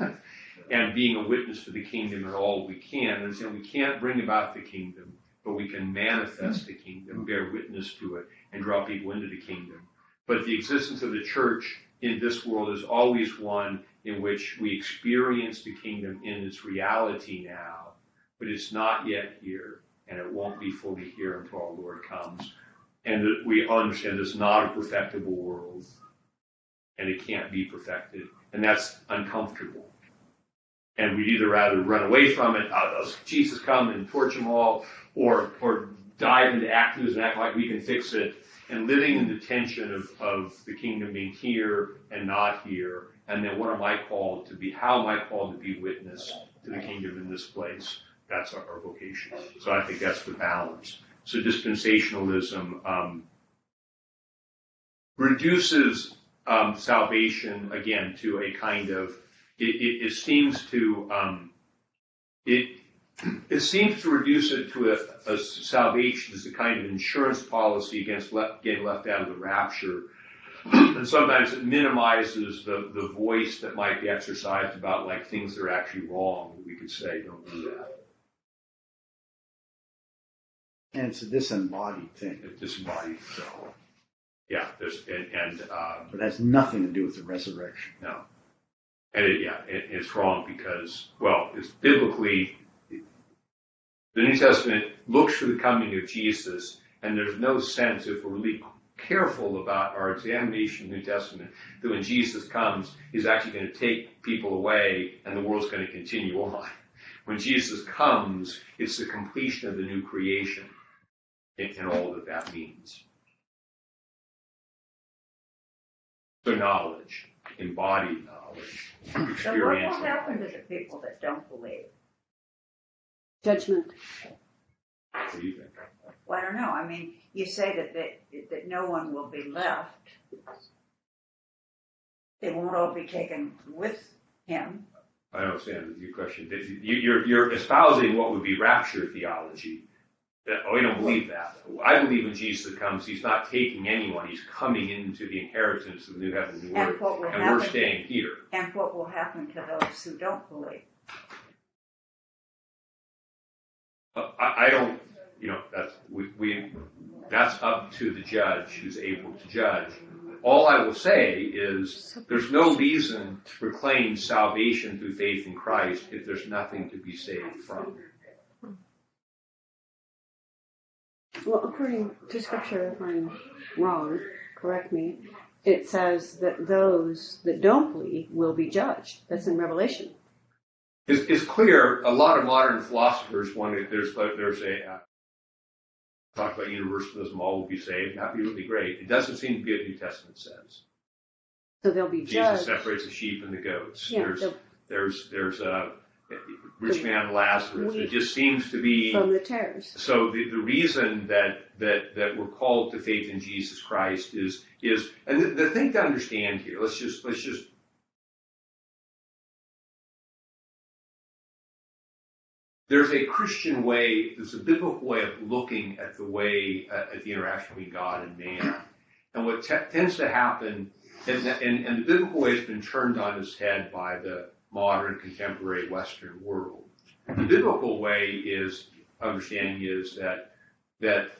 and being a witness for the kingdom in all we can. And so we can't bring about the kingdom, but we can manifest the kingdom, bear witness to it, and draw people into the kingdom. But the existence of the church in this world is always one in which we experience the kingdom in its reality now, but it's not yet here, and it won't be fully here until our Lord comes. And we understand it's not a perfectible world, and it can't be perfected, and that's uncomfortable. And we'd either rather run away from it, oh, Jesus come and torch them all, or or dive into activism and act like we can fix it, and living in the tension of, of the kingdom being here and not here, and then what am I called to be, how am I called to be witness to the kingdom in this place? That's our, our vocation. So I think that's the balance. So dispensationalism um, reduces um, salvation, again, to a kind of, It, it, it seems to um, it it seems to reduce it to a, a salvation as a kind of insurance policy against le- getting left out of the rapture, and sometimes it minimizes the, the voice that might be exercised about like things that are actually wrong. We could say don't do that, and it's a disembodied thing. It's disembodied, so yeah. There's and, and um, but that's nothing to do with the resurrection. No. And it, yeah, it, it's wrong because, well, it's biblically, the New Testament looks for the coming of Jesus, and there's no sense, if we're really careful about our examination of the New Testament, that when Jesus comes, he's actually going to take people away and the world's going to continue on. When Jesus comes, it's the completion of the new creation and all that that means. So knowledge, embodied knowledge, experience. So what will happen to the people that don't believe? Judgment. What do you think? Well, I don't know. I mean, you say that, that that no one will be left. They won't all be taken with him. I understand your question. You're, you're espousing what would be rapture theology. Oh, I don't believe that. I believe when Jesus comes, he's not taking anyone. He's coming into the inheritance of the new heaven and new earth. And, and we're staying here. And what will happen to those who don't believe? Uh, I, I don't, you know, that's, we, we, that's up to the judge who's able to judge. All I will say is there's no reason to proclaim salvation through faith in Christ if there's nothing to be saved from. Well, according to Scripture, if I'm wrong, correct me, it says that those that don't believe will be judged. That's in Revelation. It's, it's clear, a lot of modern philosophers want to, there's, there's a, uh, talk about universalism, all will be saved, that would be really great. It doesn't seem to be a New Testament sense. So they'll be Jesus judged. Jesus separates the sheep and the goats. Yeah, there's, there's, there's a... Rich man Lazarus. It just seems to be from the terrors. So the, the reason that, that that we're called to faith in Jesus Christ is is and the, the thing to understand here. Let's just let's just there's a Christian way. There's a biblical way of looking at the way uh, at the interaction between God and man. And what te- tends to happen, and, and and the biblical way has been turned on its head by the modern, contemporary, Western world. The biblical way is, understanding is that that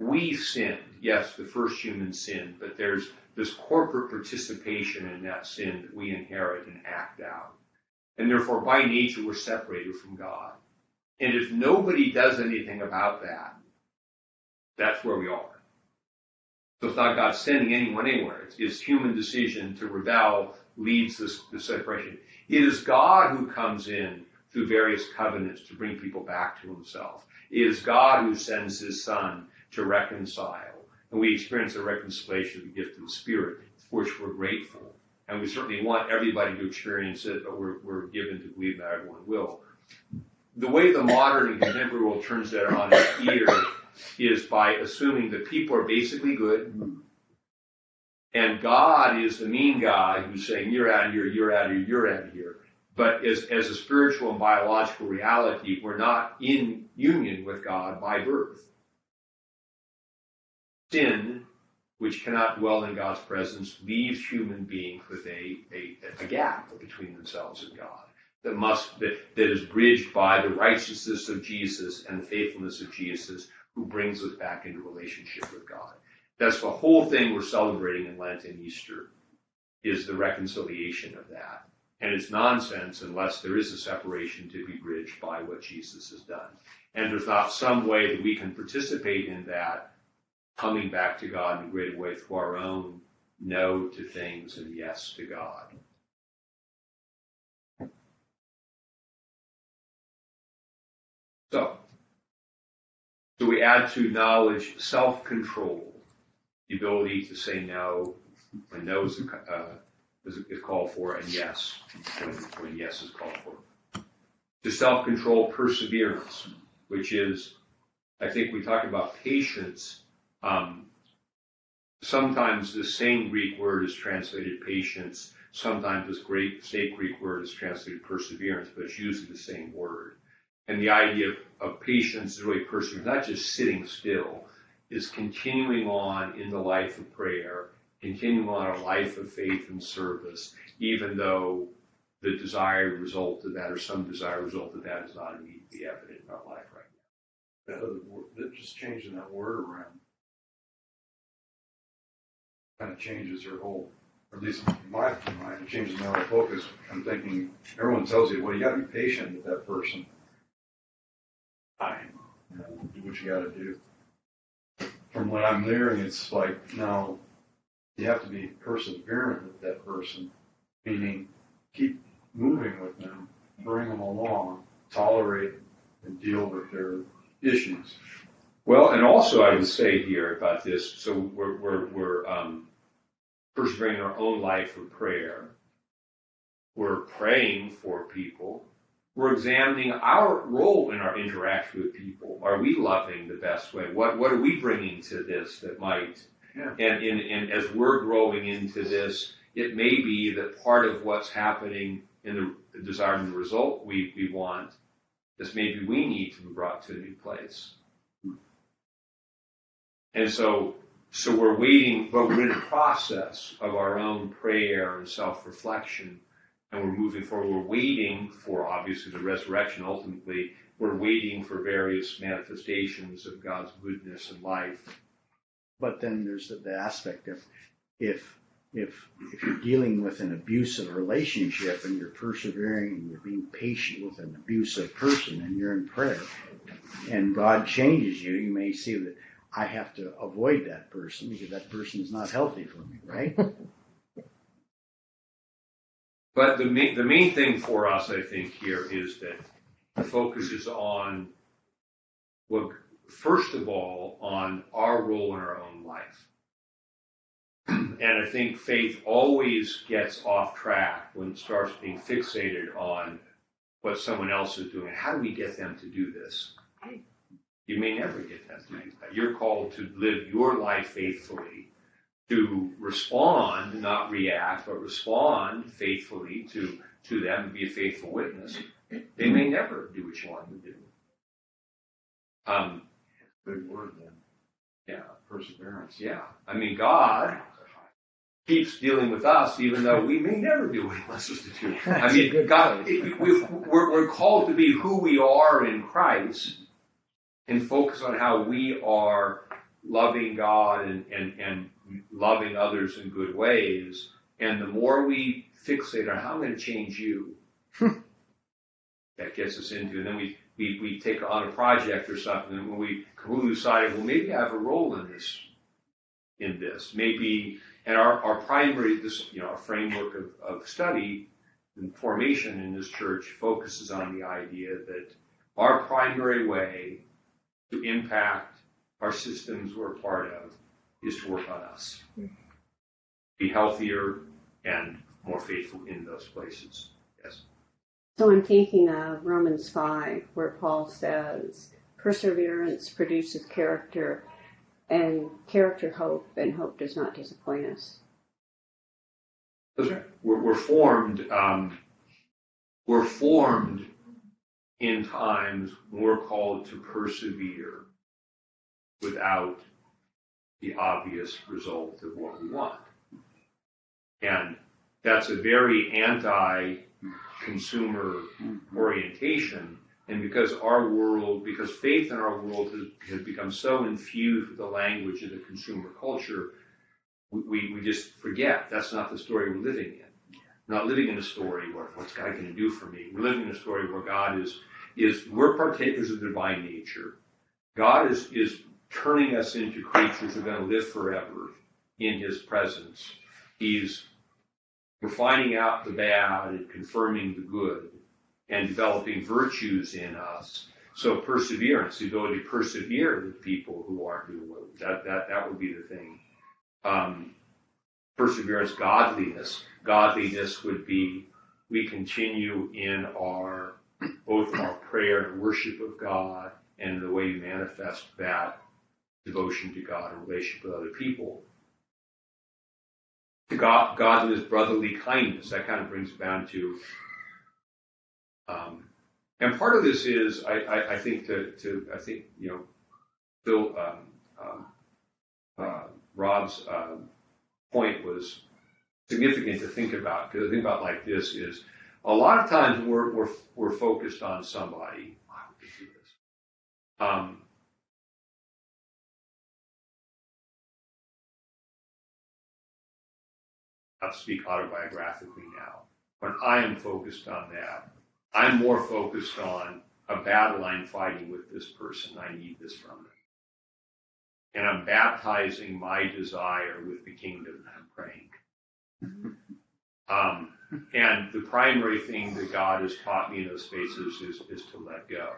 we sinned. Yes, the first human sinned, but there's this corporate participation in that sin that we inherit and act out. And therefore, by nature, we're separated from God. And if nobody does anything about that, that's where we are. So it's not God sending anyone anywhere. It's, it's human decision to rebel leads this, this separation. It is God who comes in through various covenants to bring people back to himself. It is God who sends his son to reconcile. And we experience a reconciliation of the gift of the Spirit, for which we're grateful. And we certainly want everybody to experience it, but we're, we're given to believe that everyone will. The way the modern and contemporary world turns that on its ear is by assuming that people are basically good, and God is the mean guy who's saying, you're out of here, you're out of here, you're out of here. But as, as a spiritual and biological reality, we're not in union with God by birth. Sin, which cannot dwell in God's presence, leaves human beings with a, a, a gap between themselves and God that must that, that is bridged by the righteousness of Jesus and the faithfulness of Jesus, who brings us back into relationship with God. That's the whole thing we're celebrating in Lent and Easter, is the reconciliation of that. And it's nonsense unless there is a separation to be bridged by what Jesus has done. And there's not some way that we can participate in that, coming back to God in a greater way through our own no to things and yes to God. So, so we add to knowledge self-control, the ability to say no when no is, uh, is called for, and yes when, when yes is called for. To self-control perseverance, which is, I think we talked about patience. Um, sometimes the same Greek word is translated patience. Sometimes this great same Greek word is translated perseverance, but it's usually the same word. And the idea of, of patience is really perseverance, not just sitting still, is continuing on in the life of prayer, continuing on a life of faith and service, even though the desired result of that, or some desired result of that, is not immediately evident in our life right now. That other word, just changing that word around, kind of changes your whole, or at least in my mind, it changes my whole focus. I'm thinking, everyone tells you, well, you got to be patient with that person. Fine. You know, do what you got to do. From what I'm hearing, it's like, no, you have to be perseverant with that person, meaning keep moving with them, bring them along, tolerate and deal with their issues. Well, and also I would say here about this, so we're, we're, we're um, persevering in our own life of prayer. We're praying for people. We're examining our role in our interaction with people. Are we loving the best way? What, what are we bringing to this that might? Yeah. And, and, and as we're growing into this, it may be that part of what's happening in the desire and the result we, we want is maybe we need to be brought to a new place. And so, so we're waiting, but we're in a process of our own prayer and self-reflection, and we're moving forward. We're waiting for, obviously, the resurrection. Ultimately, we're waiting for various manifestations of God's goodness and life. But then there's the, the aspect of if if if you're dealing with an abusive relationship and you're persevering and you're being patient with an abusive person and you're in prayer, and God changes you, you may see that, I have to avoid that person because that person is not healthy for me, right? But the main, the main thing for us, I think, here is that the focus is on, well, first of all, on our role in our own life. And I think faith always gets off track when it starts being fixated on what someone else is doing. How do we get them to do this? You may never get that thing. You're called to live your life faithfully, to respond, not react, but respond faithfully to, to them, and be a faithful witness. They may never do what you want them to do. Um, Good word, then. Yeah. Perseverance. Yeah. I mean, God keeps dealing with us, even though we may never do what he wants us to do. I mean, God, it, we, we're, we're called to be who we are in Christ. and focus on how we are loving God and, and, and loving others in good ways. And the more we fixate on how I'm going to change you, that gets us into, and then we, we, we take on a project or something, and when we completely decide, well, maybe I have a role in this, in this, maybe, and our, our primary, this, you know, our framework of, of study and formation in this church focuses on the idea that our primary way to impact our systems we're a part of is to work on us. Be healthier and more faithful in those places. Yes. So I'm thinking of Romans five, where Paul says, perseverance produces character, and character hope, and hope does not disappoint us. That's right. We're, we're formed, um, we're formed in times when we're called to persevere without the obvious result of what we want. And that's a very anti-consumer orientation. And because our world, because faith in our world has, has become so infused with the language of the consumer culture, we, we, we just forget that's not the story we're living in. We're not living in a story where what's God going to do for me. We're living in a story where God is, is we're partakers of the divine nature. God is, is turning us into creatures who are going to live forever in his presence. He's refining out the bad and confirming the good and developing virtues in us. So perseverance, the ability to persevere with people who aren't doing well, that, that, that would be the thing. Um, perseverance, godliness. Godliness would be we continue in our, both our prayer and worship of God and the way we manifest that devotion to God and relationship with other people. God, godliness, brotherly kindness, that kind of brings it down to, um, and part of this is, I, I, I think, to, to, I think, you know, Bill, um, um, uh, Rob's uh, point was significant to think about, because the thing about like this is, a lot of times we're, we're, we're focused on somebody, oh, I can do this. Um, speak autobiographically now. When I am focused on that, I'm more focused on a battle I'm fighting with this person. I need this from them. And I'm baptizing my desire with the kingdom I'm praying. um, and the primary thing that God has taught me in those spaces is, is to let go.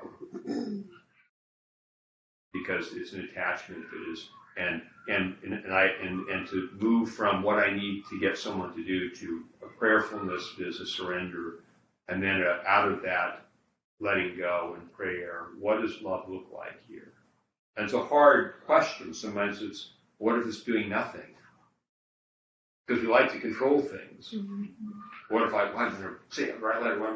Because it's an attachment that is And and and I and, and to move from what I need to get someone to do to a prayerfulness is a surrender, and then out of that, letting go and prayer. What does love look like here? And it's a hard question. Sometimes it's what if it's doing nothing? Because we like to control things. Mm-hmm. What if I? Well, I'm going to say it right later. What,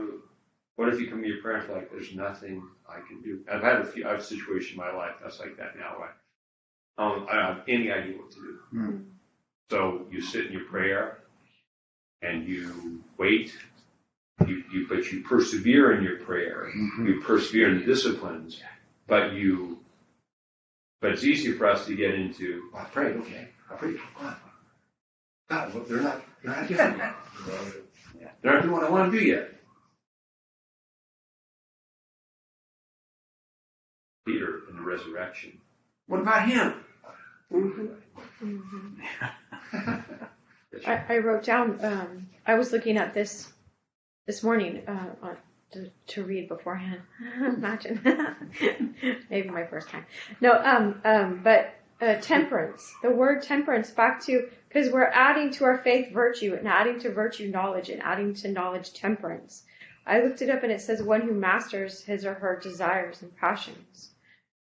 what if you come to your parents like there's nothing I can do? I've had a few. I have a situation in my life that's like that now. Right? Um, I don't have any idea what to do. Mm. So you sit in your prayer and you wait, you, you, but you persevere in your prayer. Mm-hmm. You persevere in the disciplines, but you, but it's easy for us to get into, well, I prayed, okay, I prayed, God, God well, they're not, they're not doing it. They're not doing what I want to do yet. Peter in the resurrection. What about him? Mm-hmm. Mm-hmm. I, I wrote down, um, I was looking at this this morning uh, on, to, to read beforehand. Imagine. Maybe my first time. No, um, um, but uh, temperance, the word temperance, back to, because we're adding to our faith virtue and adding to virtue knowledge and adding to knowledge temperance. I looked it up and it says one who masters his or her desires and passions.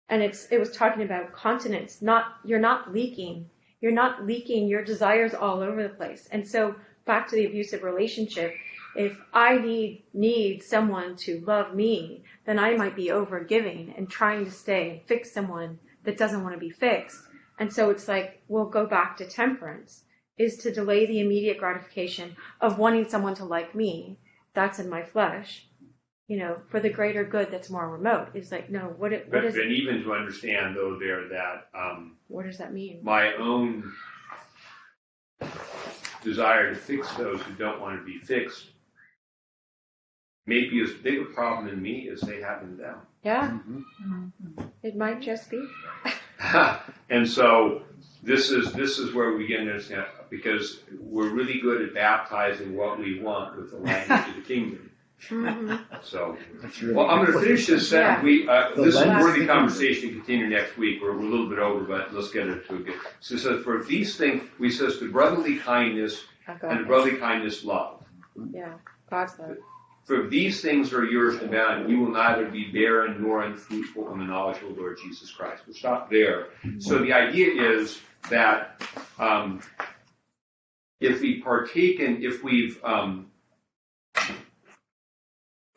And it's, it was talking about continence. Not, you're not leaking. You're not leaking your desires all over the place. And so back to the abusive relationship, if I need, need someone to love me, then I might be overgiving and trying to stay and fix someone that doesn't want to be fixed. And so it's like, we'll go back to temperance, is to delay the immediate gratification of wanting someone to like me. That's in my flesh. you know, for the greater good that's more remote. It's like, no, what, it, what but, is... But even to understand, though, there that... Um, what does that mean? My own desire to fix those who don't want to be fixed may be as big a problem in me as they have in them. Yeah. Mm-hmm. Mm-hmm. It might just be. And so this is this is where we begin to understand, because we're really good at baptizing what we want with the language of the kingdom. Mm-hmm. So, really well, I'm going to finish this. Yeah. We uh, this is worthy conversation to continue next week. We're, we're a little bit over, but let's get into it. So, so for these things, we says the brotherly kindness and the brotherly kindness love. Yeah, God's love. For these things are yours to bound, you will neither be barren nor unfruitful in the knowledge of the Lord Jesus Christ. We'll stop there. Mm-hmm. So the idea is that um, if we partake in, if we've um,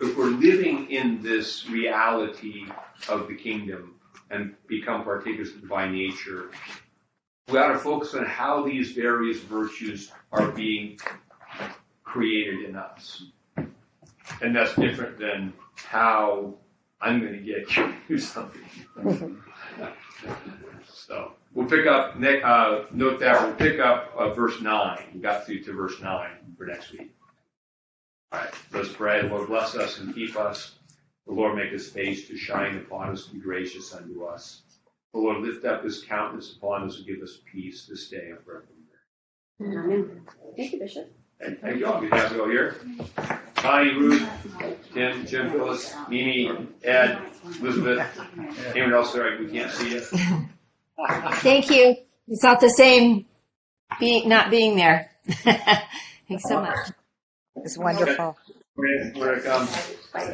if we're living in this reality of the kingdom and become partakers of the divine nature, we ought to focus on how these various virtues are being created in us. And that's different than how I'm going to get you to do something. So we'll pick up, uh, note that we'll pick up uh, verse nine. We got through to verse nine for next week. All right, let's pray. Lord, bless us and keep us. The Lord, make his face to shine upon us and be gracious unto us. The Lord, lift up his countenance upon us and give us peace this day and forevermore. Amen. Thank you, Bishop. And thank you all. Good guys all here. Connie, Ruth, Tim, Jim, Phyllis, Mimi, Ed, Elizabeth. Anyone else there? We can't see you. Thank you. It's not the same being not being there. Thanks so much. It's wonderful.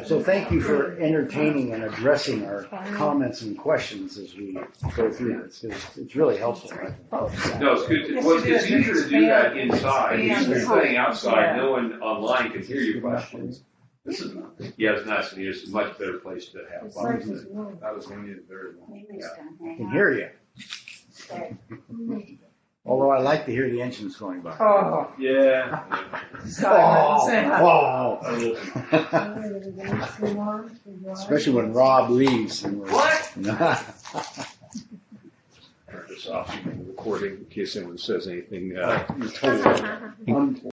So thank you for entertaining and addressing our comments and questions as we go through this. It's, it's really helpful. No, it's good. To, well, it's easier to do that inside. If you're playing outside, no one online can hear your questions. This is yeah, it's nice and it's a much better place to have. I was going to very long. I can hear you. Although I like to hear the engines going by. Oh, yeah. Oh, oh. Especially when Rob leaves. And we're, what? Turn this off in the recording in case anyone says anything. Uh,